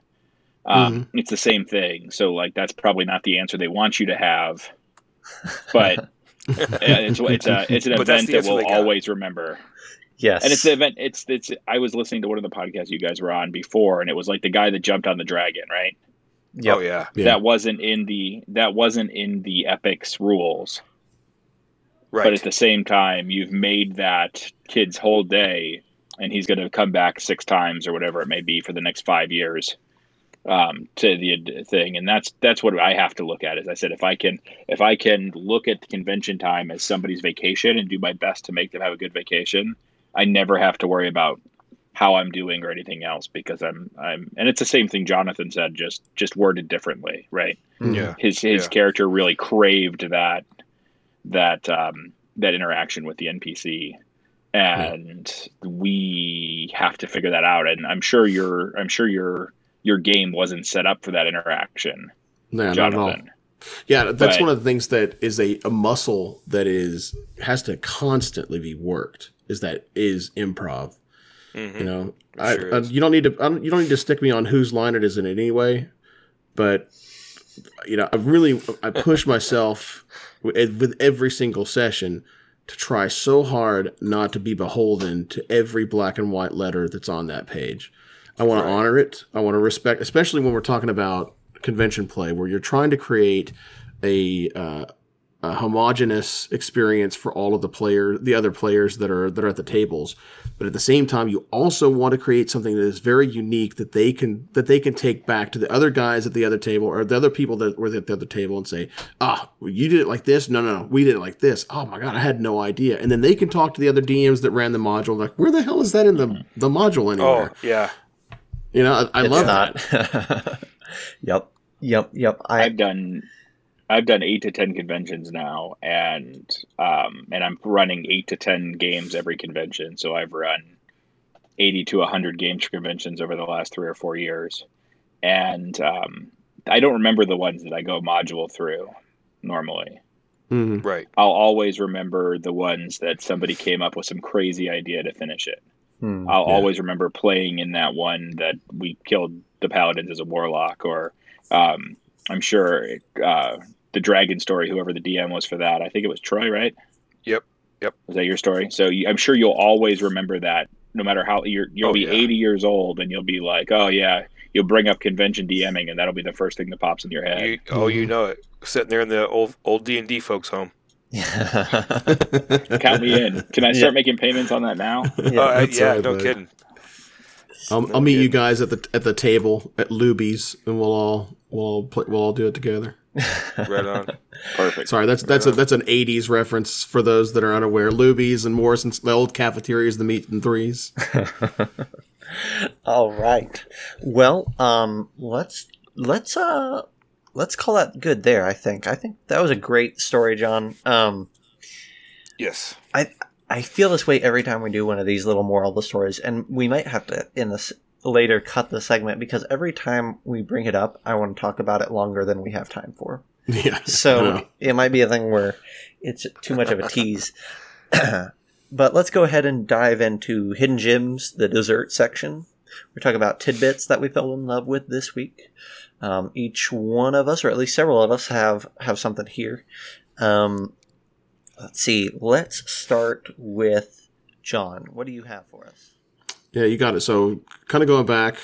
Um, mm-hmm. It's the same thing. So like, that's probably not the answer they want you to have, but it's, it's a, it's an but event that we'll always remember. Yes. And it's the event. It's, it's, I was listening to one of the podcasts you guys were on before, and it was like the guy that jumped on the dragon, right? Yep. Oh yeah. yeah. That wasn't in the, that wasn't in the Epic's rules. Right. But at the same time, you've made that kid's whole day, and he's going to come back six times or whatever it may be for the next five years. Um, to the thing, and that's that's what I have to look at. As I said, if I can if I can look at the convention time as somebody's vacation and do my best to make them have a good vacation, I never have to worry about how I'm doing or anything else, because I'm I'm and it's the same thing Jonathan said, just just worded differently, right? Yeah. His his yeah. character really craved that that um, that interaction with the N P C. And yeah. we have to figure that out. And I'm sure you're I'm sure you're your game wasn't set up for that interaction, yeah, Jonathan. Yeah, that's but, one of the things that is a, a muscle that is has to constantly be worked. Is that is improv? Mm-hmm. You know, I, sure I, you don't need to I don't, you don't need to stick me on whose line it is in any way. But you know, I really I push myself with, with every single session to try so hard not to be beholden to every black and white letter that's on that page. I want right. to honor it. I want to respect, especially when we're talking about convention play where you're trying to create a uh, a homogeneous experience for all of the player, the other players that are that are at the tables, but at the same time you also want to create something that is very unique that they can that they can take back to the other guys at the other table or the other people that were at the other table and say, ah, well, you did it like this. No, no, no, we did it like this. Oh my god, I had no idea. And then they can talk to the other D Ms that ran the module, like, where the hell is that in the the module anywhere? Oh yeah, you know, I, I love not. that. Yep, yep, yep. I, I've done. I've done eight to ten conventions now, and um, and I'm running eight to ten games every convention. So I've run eighty to a hundred games for conventions over the last three or four years, and um, I don't remember the ones that I go module through normally. Mm-hmm. Right. I'll always remember the ones that somebody came up with some crazy idea to finish it. Mm, I'll yeah. always remember playing in that one that we killed the Paladins as a warlock, or um, I'm sure. Uh, The dragon story, whoever the D M was for that, I think it was Troy, right? Yep, yep. Was that your story? So you, I'm sure you'll always remember that, no matter how you're, you'll oh, be yeah. eighty years old, and you'll be like, oh yeah, you'll bring up convention DMing, and that'll be the first thing that pops in your head. You, oh, you know it, sitting there in the old old D and D folks' home. Count me in. Can I start yeah. making payments on that now? Yeah, uh, yeah right, no buddy. kidding. I'll, no I'll meet kidding. you guys at the at the table at Luby's, and we'll all we'll all play, we'll all do it together. Right on. Perfect. Sorry, that's that's right a, that's an eighties reference for those that are unaware. Luby's and Morrison's, the old cafeterias, the meat and threes. All right. Well, um, let's let's uh let's call that good there. I think I think that was a great story, John. Um, yes. I I feel this way every time we do one of these little moral of the stories, and we might have to in this. later cut the segment, because every time we bring it up I want to talk about it longer than we have time for. Yeah. So it might be a thing where it's too much of a tease. But let's go ahead and dive into Hidden Gems, the dessert section. We're talking about tidbits that we fell in love with this week. Um, each one of us, or at least several of us, have have something here. Um, let's see. Let's start with John. What do you have for us? Yeah, you got it. So kind of going back,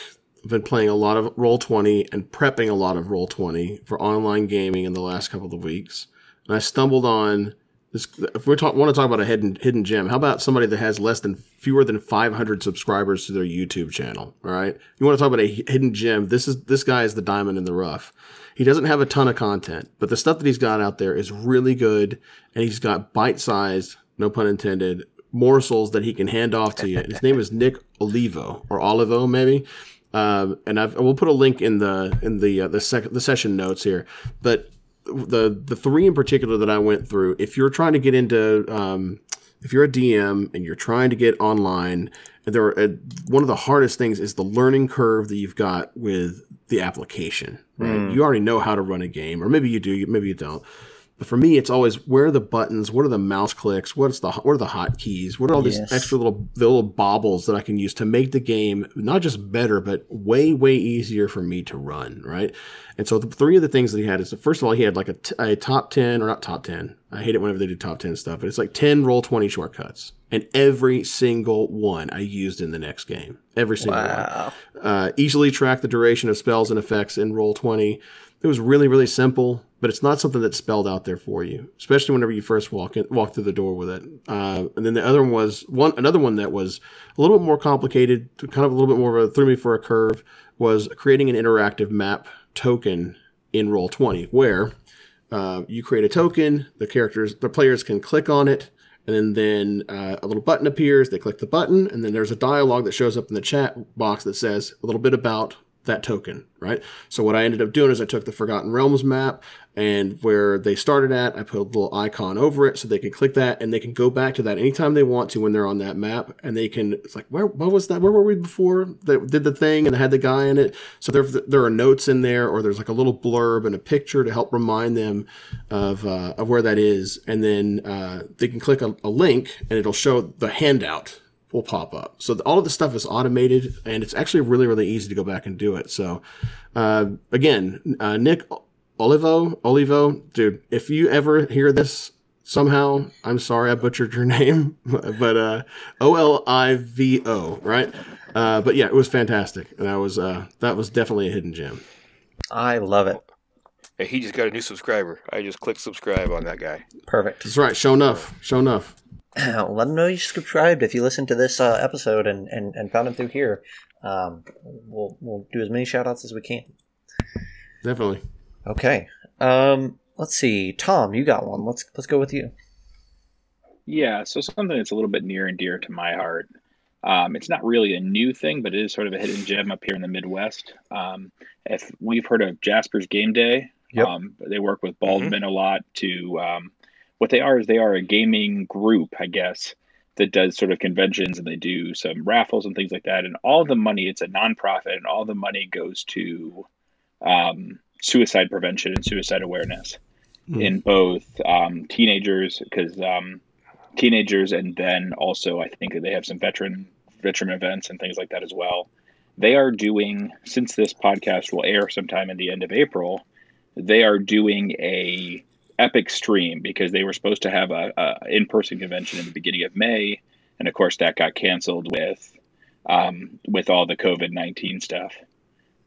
I've been playing a lot of Roll twenty and prepping a lot of Roll twenty for online gaming in the last couple of weeks. And I stumbled on this. If we talk, want to talk about a hidden hidden gem, how about somebody that has less than fewer than five hundred subscribers to their YouTube channel? All right. You want to talk about a hidden gem. This is this guy is the diamond in the rough. He doesn't have a ton of content, but the stuff that he's got out there is really good. And he's got bite-sized, no pun intended, morsels that he can hand off to you. His name is Nick Olivo or Olivo maybe, um, and I've, we'll put a link in the in the uh, the, sec- the session notes here. But the the three in particular that I went through, if you're trying to get into, um, if you're a D M and you're trying to get online, there are, uh, one of the hardest things is the learning curve that you've got with the application. Right? Mm. You already know how to run a game, or maybe you do, maybe you don't. But for me, it's always, where are the buttons? What are the mouse clicks? What's the what are the hotkeys? What are all these yes. extra little little bobbles that I can use to make the game not just better, but way way easier for me to run, right? And so the three of the things that he had is, first of all, he had like a, t- a top ten or not top ten. I hate it whenever they do top ten stuff, but it's like ten Roll twenty shortcuts, and every single one I used in the next game. Every single wow. one. Uh, easily track the duration of spells and effects in Roll twenty. It was really, really simple, but it's not something that's spelled out there for you, especially whenever you first walk in, walk through the door with it. Uh, and then the other one was one another one that was a little bit more complicated, kind of a little bit more of a threw me for a curve, was creating an interactive map token in Roll twenty, where uh, you create a token, the characters, the players can click on it, and then uh, a little button appears. They click the button, and then there's a dialogue that shows up in the chat box that says a little bit about that token, right? So what I ended up doing is I took the Forgotten Realms map, and where they started at, I put a little icon over it so they can click that, and they can go back to that anytime they want to when they're on that map, and they can, it's like, where what was that? Where were we before that did the thing and I had the guy in it? So there, there are notes in there, or there's like a little blurb and a picture to help remind them of uh, of where that is, and then uh, they can click a, a link, and it'll show the handout will pop up. So the, all of this stuff is automated, and it's actually really, really easy to go back and do it. So uh, again, uh, Nick Olivo, Olivo, dude, if you ever hear this somehow, I'm sorry I butchered your name, but uh, O L I V O, right? Uh, but yeah, it was fantastic. And that was, uh, that was definitely a hidden gem. I love it. And he just got a new subscriber. I just clicked subscribe on that guy. Perfect. That's right. Show enough. Show enough. Let him know you subscribed. If you listened to this uh, episode and, and, and found him through here, um, we'll we'll do as many shout-outs as we can. Definitely. Okay. Um, let's see. Tom, you got one. Let's let's go with you. Yeah, so something that's a little bit near and dear to my heart. Um, it's not really a new thing, but it is sort of a hidden gem up here in the Midwest. Um, if we've heard of Jasper's Game Day, yep. um, they work with Baldwin mm-hmm. a lot to um, what they are is they are a gaming group, I guess, that does sort of conventions, and they do some raffles and things like that. And all the money, it's a nonprofit, and all the money goes to um, suicide prevention and suicide awareness mm. in both um, teenagers, because um, teenagers, and then also I think that they have some veteran veteran events and things like that as well. They are doing, since this podcast will air sometime in the end of April, they are doing a epic stream because they were supposed to have a, a in-person convention in the beginning of May, and of course that got canceled with um, with all the COVID nineteen stuff.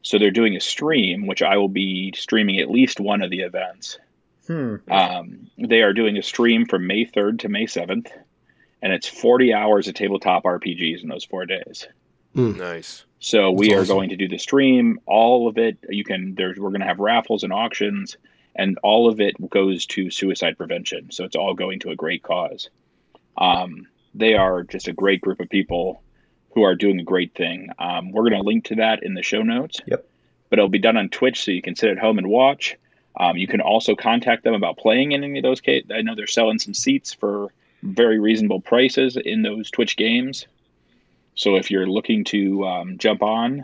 So they're doing a stream, which I will be streaming at least one of the events. Hmm. Um, they are doing a stream from May third to May seventh, and it's forty hours of tabletop R P Gs in those four days. Mm. Nice. So we That's are awesome. Going to do the stream. All of it, you can. There's, we're going to have raffles and auctions, and all of it goes to suicide prevention. So it's all going to a great cause. Um, they are just a great group of people who are doing a great thing. Um, we're going to link to that in the show notes. Yep. But it'll be done on Twitch, so you can sit at home and watch. Um, you can also contact them about playing in any of those cases. I know they're selling some seats for very reasonable prices in those Twitch games. So if you're looking to um, jump on,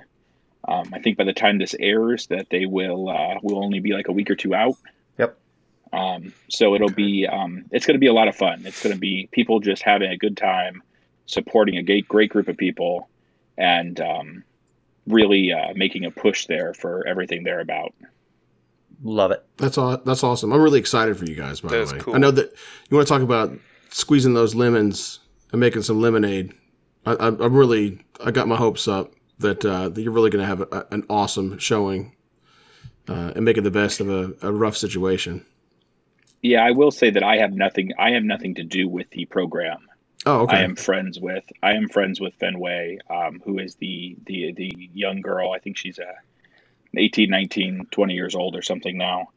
um, I think by the time this airs that they will uh, will only be like a week or two out. Yep. Um, so it'll okay. be um, it's going to be a lot of fun. It's going to be people just having a good time, supporting a great, great group of people, and um, really uh, making a push there for everything they're about. Love it. That's all. That's awesome. I'm really excited for you guys, by the way. Cool. I know that you want to talk about squeezing those lemons and making some lemonade. I, I, I'm really, I got my hopes up that, uh, that you're really going to have a, an awesome showing uh, and make it the best of a, a rough situation. Yeah, I will say that I have nothing. I have nothing to do with the program. Oh, okay. I am friends with. I am friends with Fenway, um, who is the the the young girl. I think she's a. eighteen, nineteen, twenty years old or something now.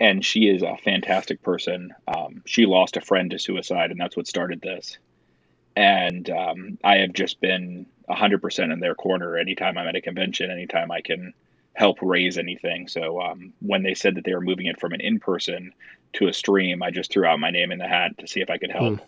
And she is a fantastic person. Um, she lost a friend to suicide, and that's what started this. And um, I have just been one hundred percent in their corner anytime I'm at a convention, anytime I can help raise anything. So um, when they said that they were moving it from an in-person to a stream, I just threw out my name in the hat to see if I could help.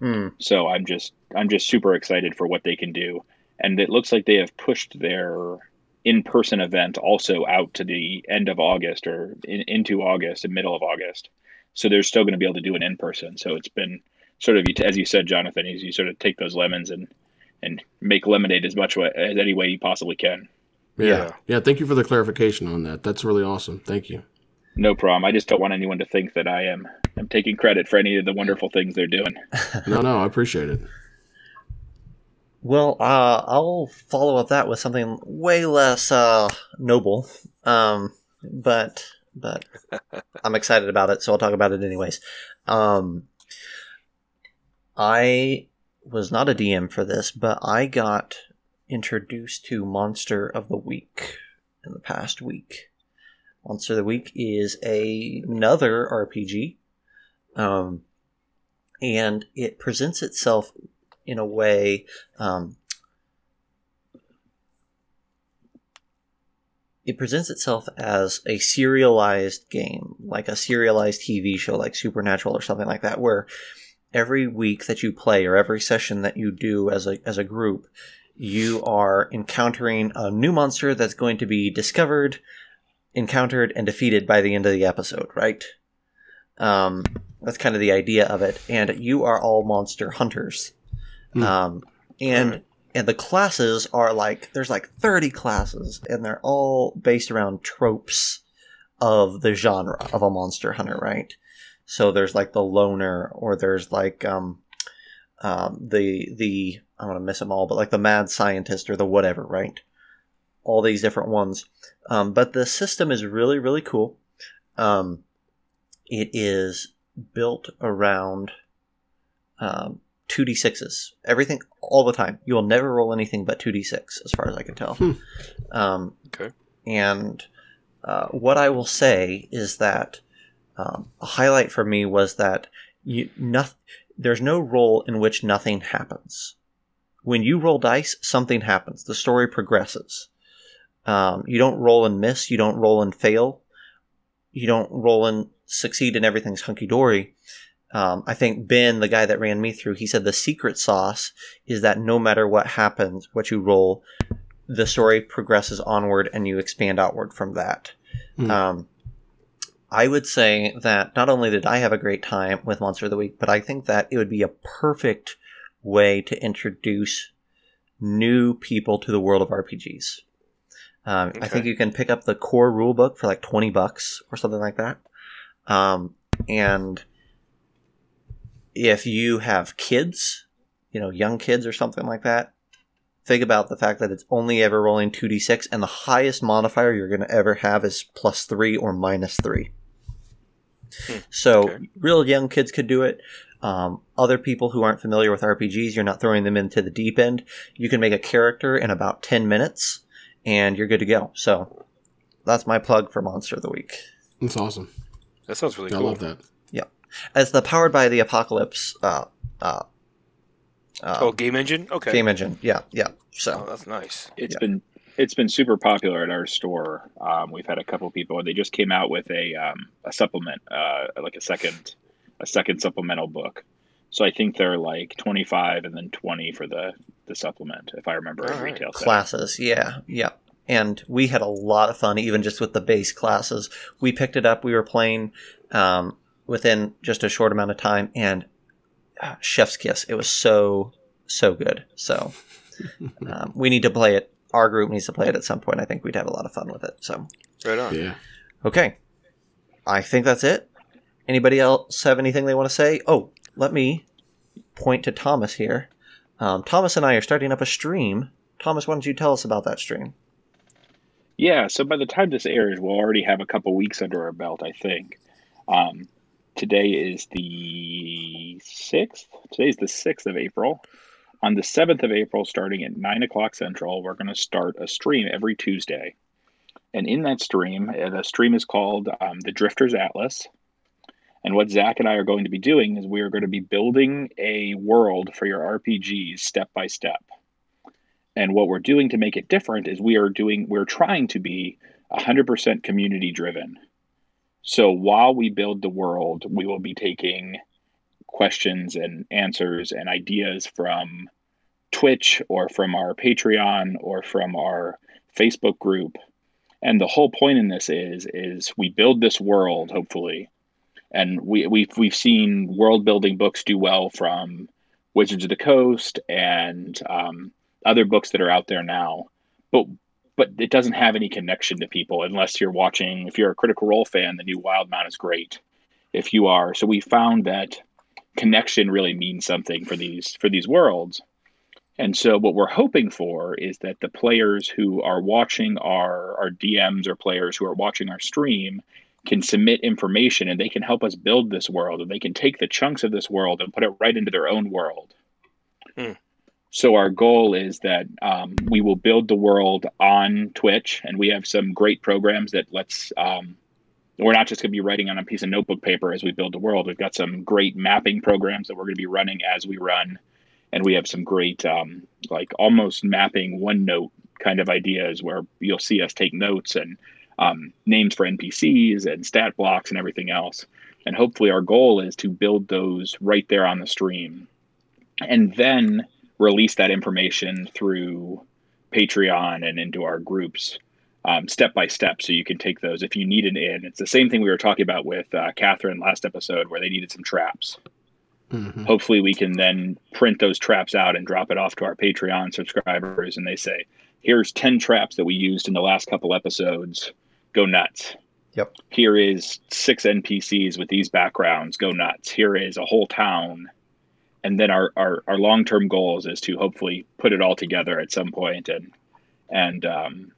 Mm. So I'm just, I'm just super excited for what they can do. And it looks like they have pushed their in-person event also out to the end of August or in, into August and middle of August. So they're still going to be able to do an in-person. So it's been sort of, as you said, Jonathan, is you sort of take those lemons and, and make lemonade as much way, as any way you possibly can. Yeah. yeah. Yeah. Thank you for the clarification on that. That's really awesome. Thank you. No problem. I just don't want anyone to think that I am I'm taking credit for any of the wonderful things they're doing. No, no, I appreciate it. Well, uh, I'll follow up that with something way less uh, noble, um, but but I'm excited about it, so I'll talk about it anyways. Um, I was not a D M for this, but I got introduced to Monster of the Week in the past week. Monster of the Week is a, another R P G, um, and it presents itself in a way, um, it presents itself as a serialized game, like a serialized T V show, like Supernatural or something like that, where every week that you play or every session that you do as a as a group, you are encountering a new monster that's going to be discovered, encountered, and defeated by the end of the episode, right? Um, that's kind of the idea of it, and you are all monster hunters. Mm. Um, and, right. and the classes are like, there's like thirty classes, and they're all based around tropes of the genre of a monster hunter, right? So there's like the loner, or there's like, um, um, the, the, I'm going to miss them all, but like the mad scientist or the whatever, right? all these different ones. Um, but the system is really, really cool. Um, it is built around um, two d sixes. Everything, all the time. You will never roll anything but two d six, as far as I can tell. Hmm. Um, okay. And uh, what I will say is that um, a highlight for me was that you, noth- there's no roll in which nothing happens. When you roll dice, something happens. The story progresses. Um, you don't roll and miss. You don't roll and fail. You don't roll and succeed and everything's hunky-dory. Um, I think Ben, the guy that ran me through, he said the secret sauce is that no matter what happens, what you roll, the story progresses onward and you expand outward from that. Mm. Um, I would say that not only did I have a great time with Monster of the Week, but I think that it would be a perfect way to introduce new people to the world of R P Gs. Um, okay. I think you can pick up the core rulebook for like twenty bucks or something like that. Um, and if you have kids, you know, young kids or something like that, think about the fact that it's only ever rolling two d six, and the highest modifier you're going to ever have is plus three or minus three. Hmm. So okay. Real young kids could do it. Um, other people who aren't familiar with R P Gs, you're not throwing them into the deep end. You can make a character in about ten minutes and you're good to go. So that's my plug for Monster of the Week. That's awesome. That sounds really I cool. I love that. Yeah. As the Powered by the Apocalypse, uh, uh, uh, Oh, game engine. Okay. Game engine. Yeah. Yeah. So oh, that's nice. It's yeah. been, it's been super popular at our store. Um, we've had a couple people, they just came out with a, um, a supplement, uh, like a second, a second supplemental book. So I think they're like twenty-five and then twenty for the, the supplement, if I remember. Right. Retail classes. Set. Yeah. Yeah. And we had a lot of fun, even just with the base classes. We picked it up. We were playing um, within just a short amount of time, and uh, chef's kiss. It was so, so good. So um, we need to play it. Our group needs to play it at some point. I think we'd have a lot of fun with it. So right on. Yeah. Okay. I think that's it. Anybody else have anything they want to say? Oh, let me point to Thomas here. Um, Thomas and I are starting up a stream. Thomas, why don't you tell us about that stream? Yeah, so by the time this airs, we'll already have a couple weeks under our belt, I think. Um, today is the sixth. Today's the sixth of April. On the seventh of April, starting at nine o'clock Central, we're going to start a stream every Tuesday. And in that stream, the stream is called um, the Drifter's Atlas. And what Zach and I are going to be doing is we are going to be building a world for your R P Gs step by step. And what we're doing to make it different is we are doing, we're trying to be one hundred percent community driven. So while we build the world, we will be taking questions and answers and ideas from Twitch or from our Patreon or from our Facebook group. And the whole point in this is, is we build this world, hopefully. And we, we've we've seen world-building books do well from Wizards of the Coast and um, other books that are out there now. But but it doesn't have any connection to people unless you're watching. If you're a Critical Role fan, the new Wild Mount is great. If you are, so we found that connection really means something for these for these worlds. And so what we're hoping for is that the players who are watching our our D Ms or players who are watching our stream can submit information and they can help us build this world, and they can take the chunks of this world and put it right into their own world. Hmm. So our goal is that um, we will build the world on Twitch, and we have some great programs that lets, um, we're not just going to be writing on a piece of notebook paper as we build the world. We've got some great mapping programs that we're going to be running as we run. And we have some great, um, like almost mapping OneNote kind of ideas where you'll see us take notes and Um, names for N P Cs and stat blocks and everything else. And hopefully our goal is to build those right there on the stream and then release that information through Patreon and into our groups um, step by step. So you can take those if you need it in. It's the same thing we were talking about with uh, Catherine last episode where they needed some traps. Mm-hmm. Hopefully we can then print those traps out and drop it off to our Patreon subscribers. And they say, here's ten traps that we used in the last couple episodes. Go nuts. Yep. Here is six N P Cs with these backgrounds. Go nuts. Here is a whole town. And then our, our, our long-term goals is to hopefully put it all together at some point and, and um,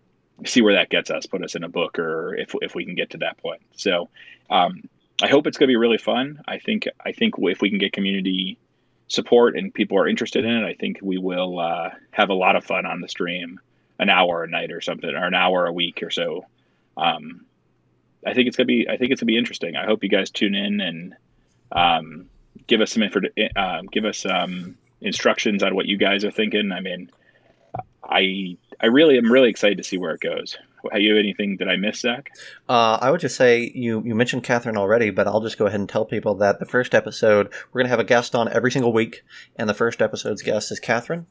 see where that gets us, put us in a book, or if if we can get to that point. So um, I hope it's going to be really fun. I think I think if we can get community support and people are interested in it, I think we will uh, have a lot of fun on the stream, an hour a night or something, or an hour a week or so. Um, I think it's going to be I think it's going to be interesting. I hope you guys tune in and um, give us some info, uh, give us um, instructions on what you guys are thinking. I mean, I I really am really excited to see where it goes. Have you anything that I missed, Zach? Uh, I would just say you, you mentioned Catherine already, but I'll just go ahead and tell people that the first episode, we're going to have a guest on every single week, and the first episode's guest is Catherine.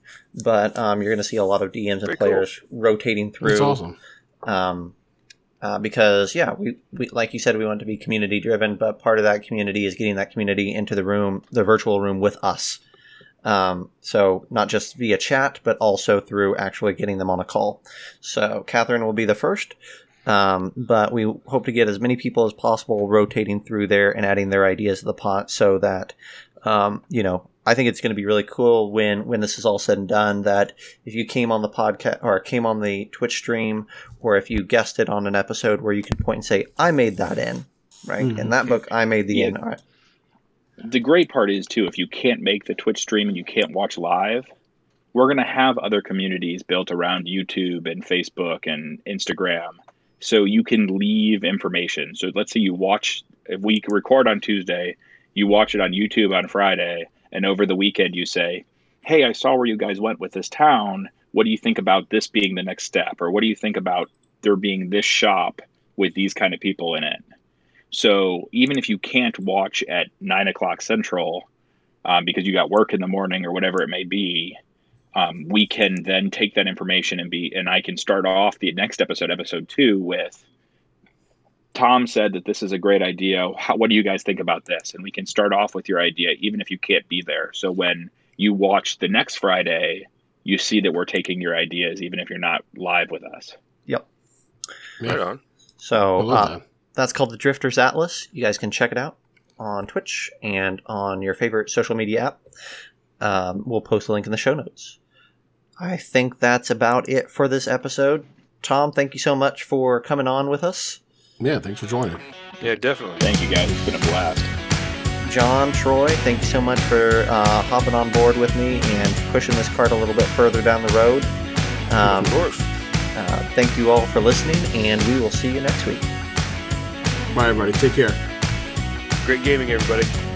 But um, you're going to see a lot of D Ms and Very players cool. rotating through. That's awesome. Um, uh, because, yeah, we, we like you said, we want to be community-driven, but part of that community is getting that community into the room, the virtual room with us. Um, so not just via chat, but also through actually getting them on a call. So Catherine will be the first, um, but we hope to get as many people as possible rotating through there and adding their ideas to the pot so that, um, you know, I think it's going to be really cool when, when this is all said and done, that if you came on the podcast or came on the Twitch stream, or if you guessed it on an episode, where you can point and say, I made that in, right? Mm-hmm. In that book, I made the yeah. in, all right. The great part is, too, if you can't make the Twitch stream and you can't watch live, we're going to have other communities built around YouTube and Facebook and Instagram. So you can leave information. So let's say you watch, if we record on Tuesday, you watch it on YouTube on Friday, and over the weekend you say, hey, I saw where you guys went with this town. What do you think about this being the next step? Or what do you think about there being this shop with these kind of people in it? So even if you can't watch at nine o'clock central um, because you got work in the morning or whatever it may be, um, we can then take that information and be, and I can start off the next episode, episode two, with Tom said that this is a great idea. How, what do you guys think about this? And we can start off with your idea, even if you can't be there. So when you watch the next Friday, you see that we're taking your ideas, even if you're not live with us. Yep. Right on. So, uh, that's called the Drifter's Atlas. You guys can check it out on Twitch and on your favorite social media app. Um, we'll post a link in the show notes. I think that's about it for this episode. Tom, thank you so much for coming on with us. Yeah, thanks for joining. Yeah, definitely. Thank you, guys. It's been a blast. John, Troy, thank you so much for uh, hopping on board with me and pushing this cart a little bit further down the road. Um, of course. Uh, thank you all for listening, and we will see you next week. Bye, everybody. Take care. Great gaming, everybody.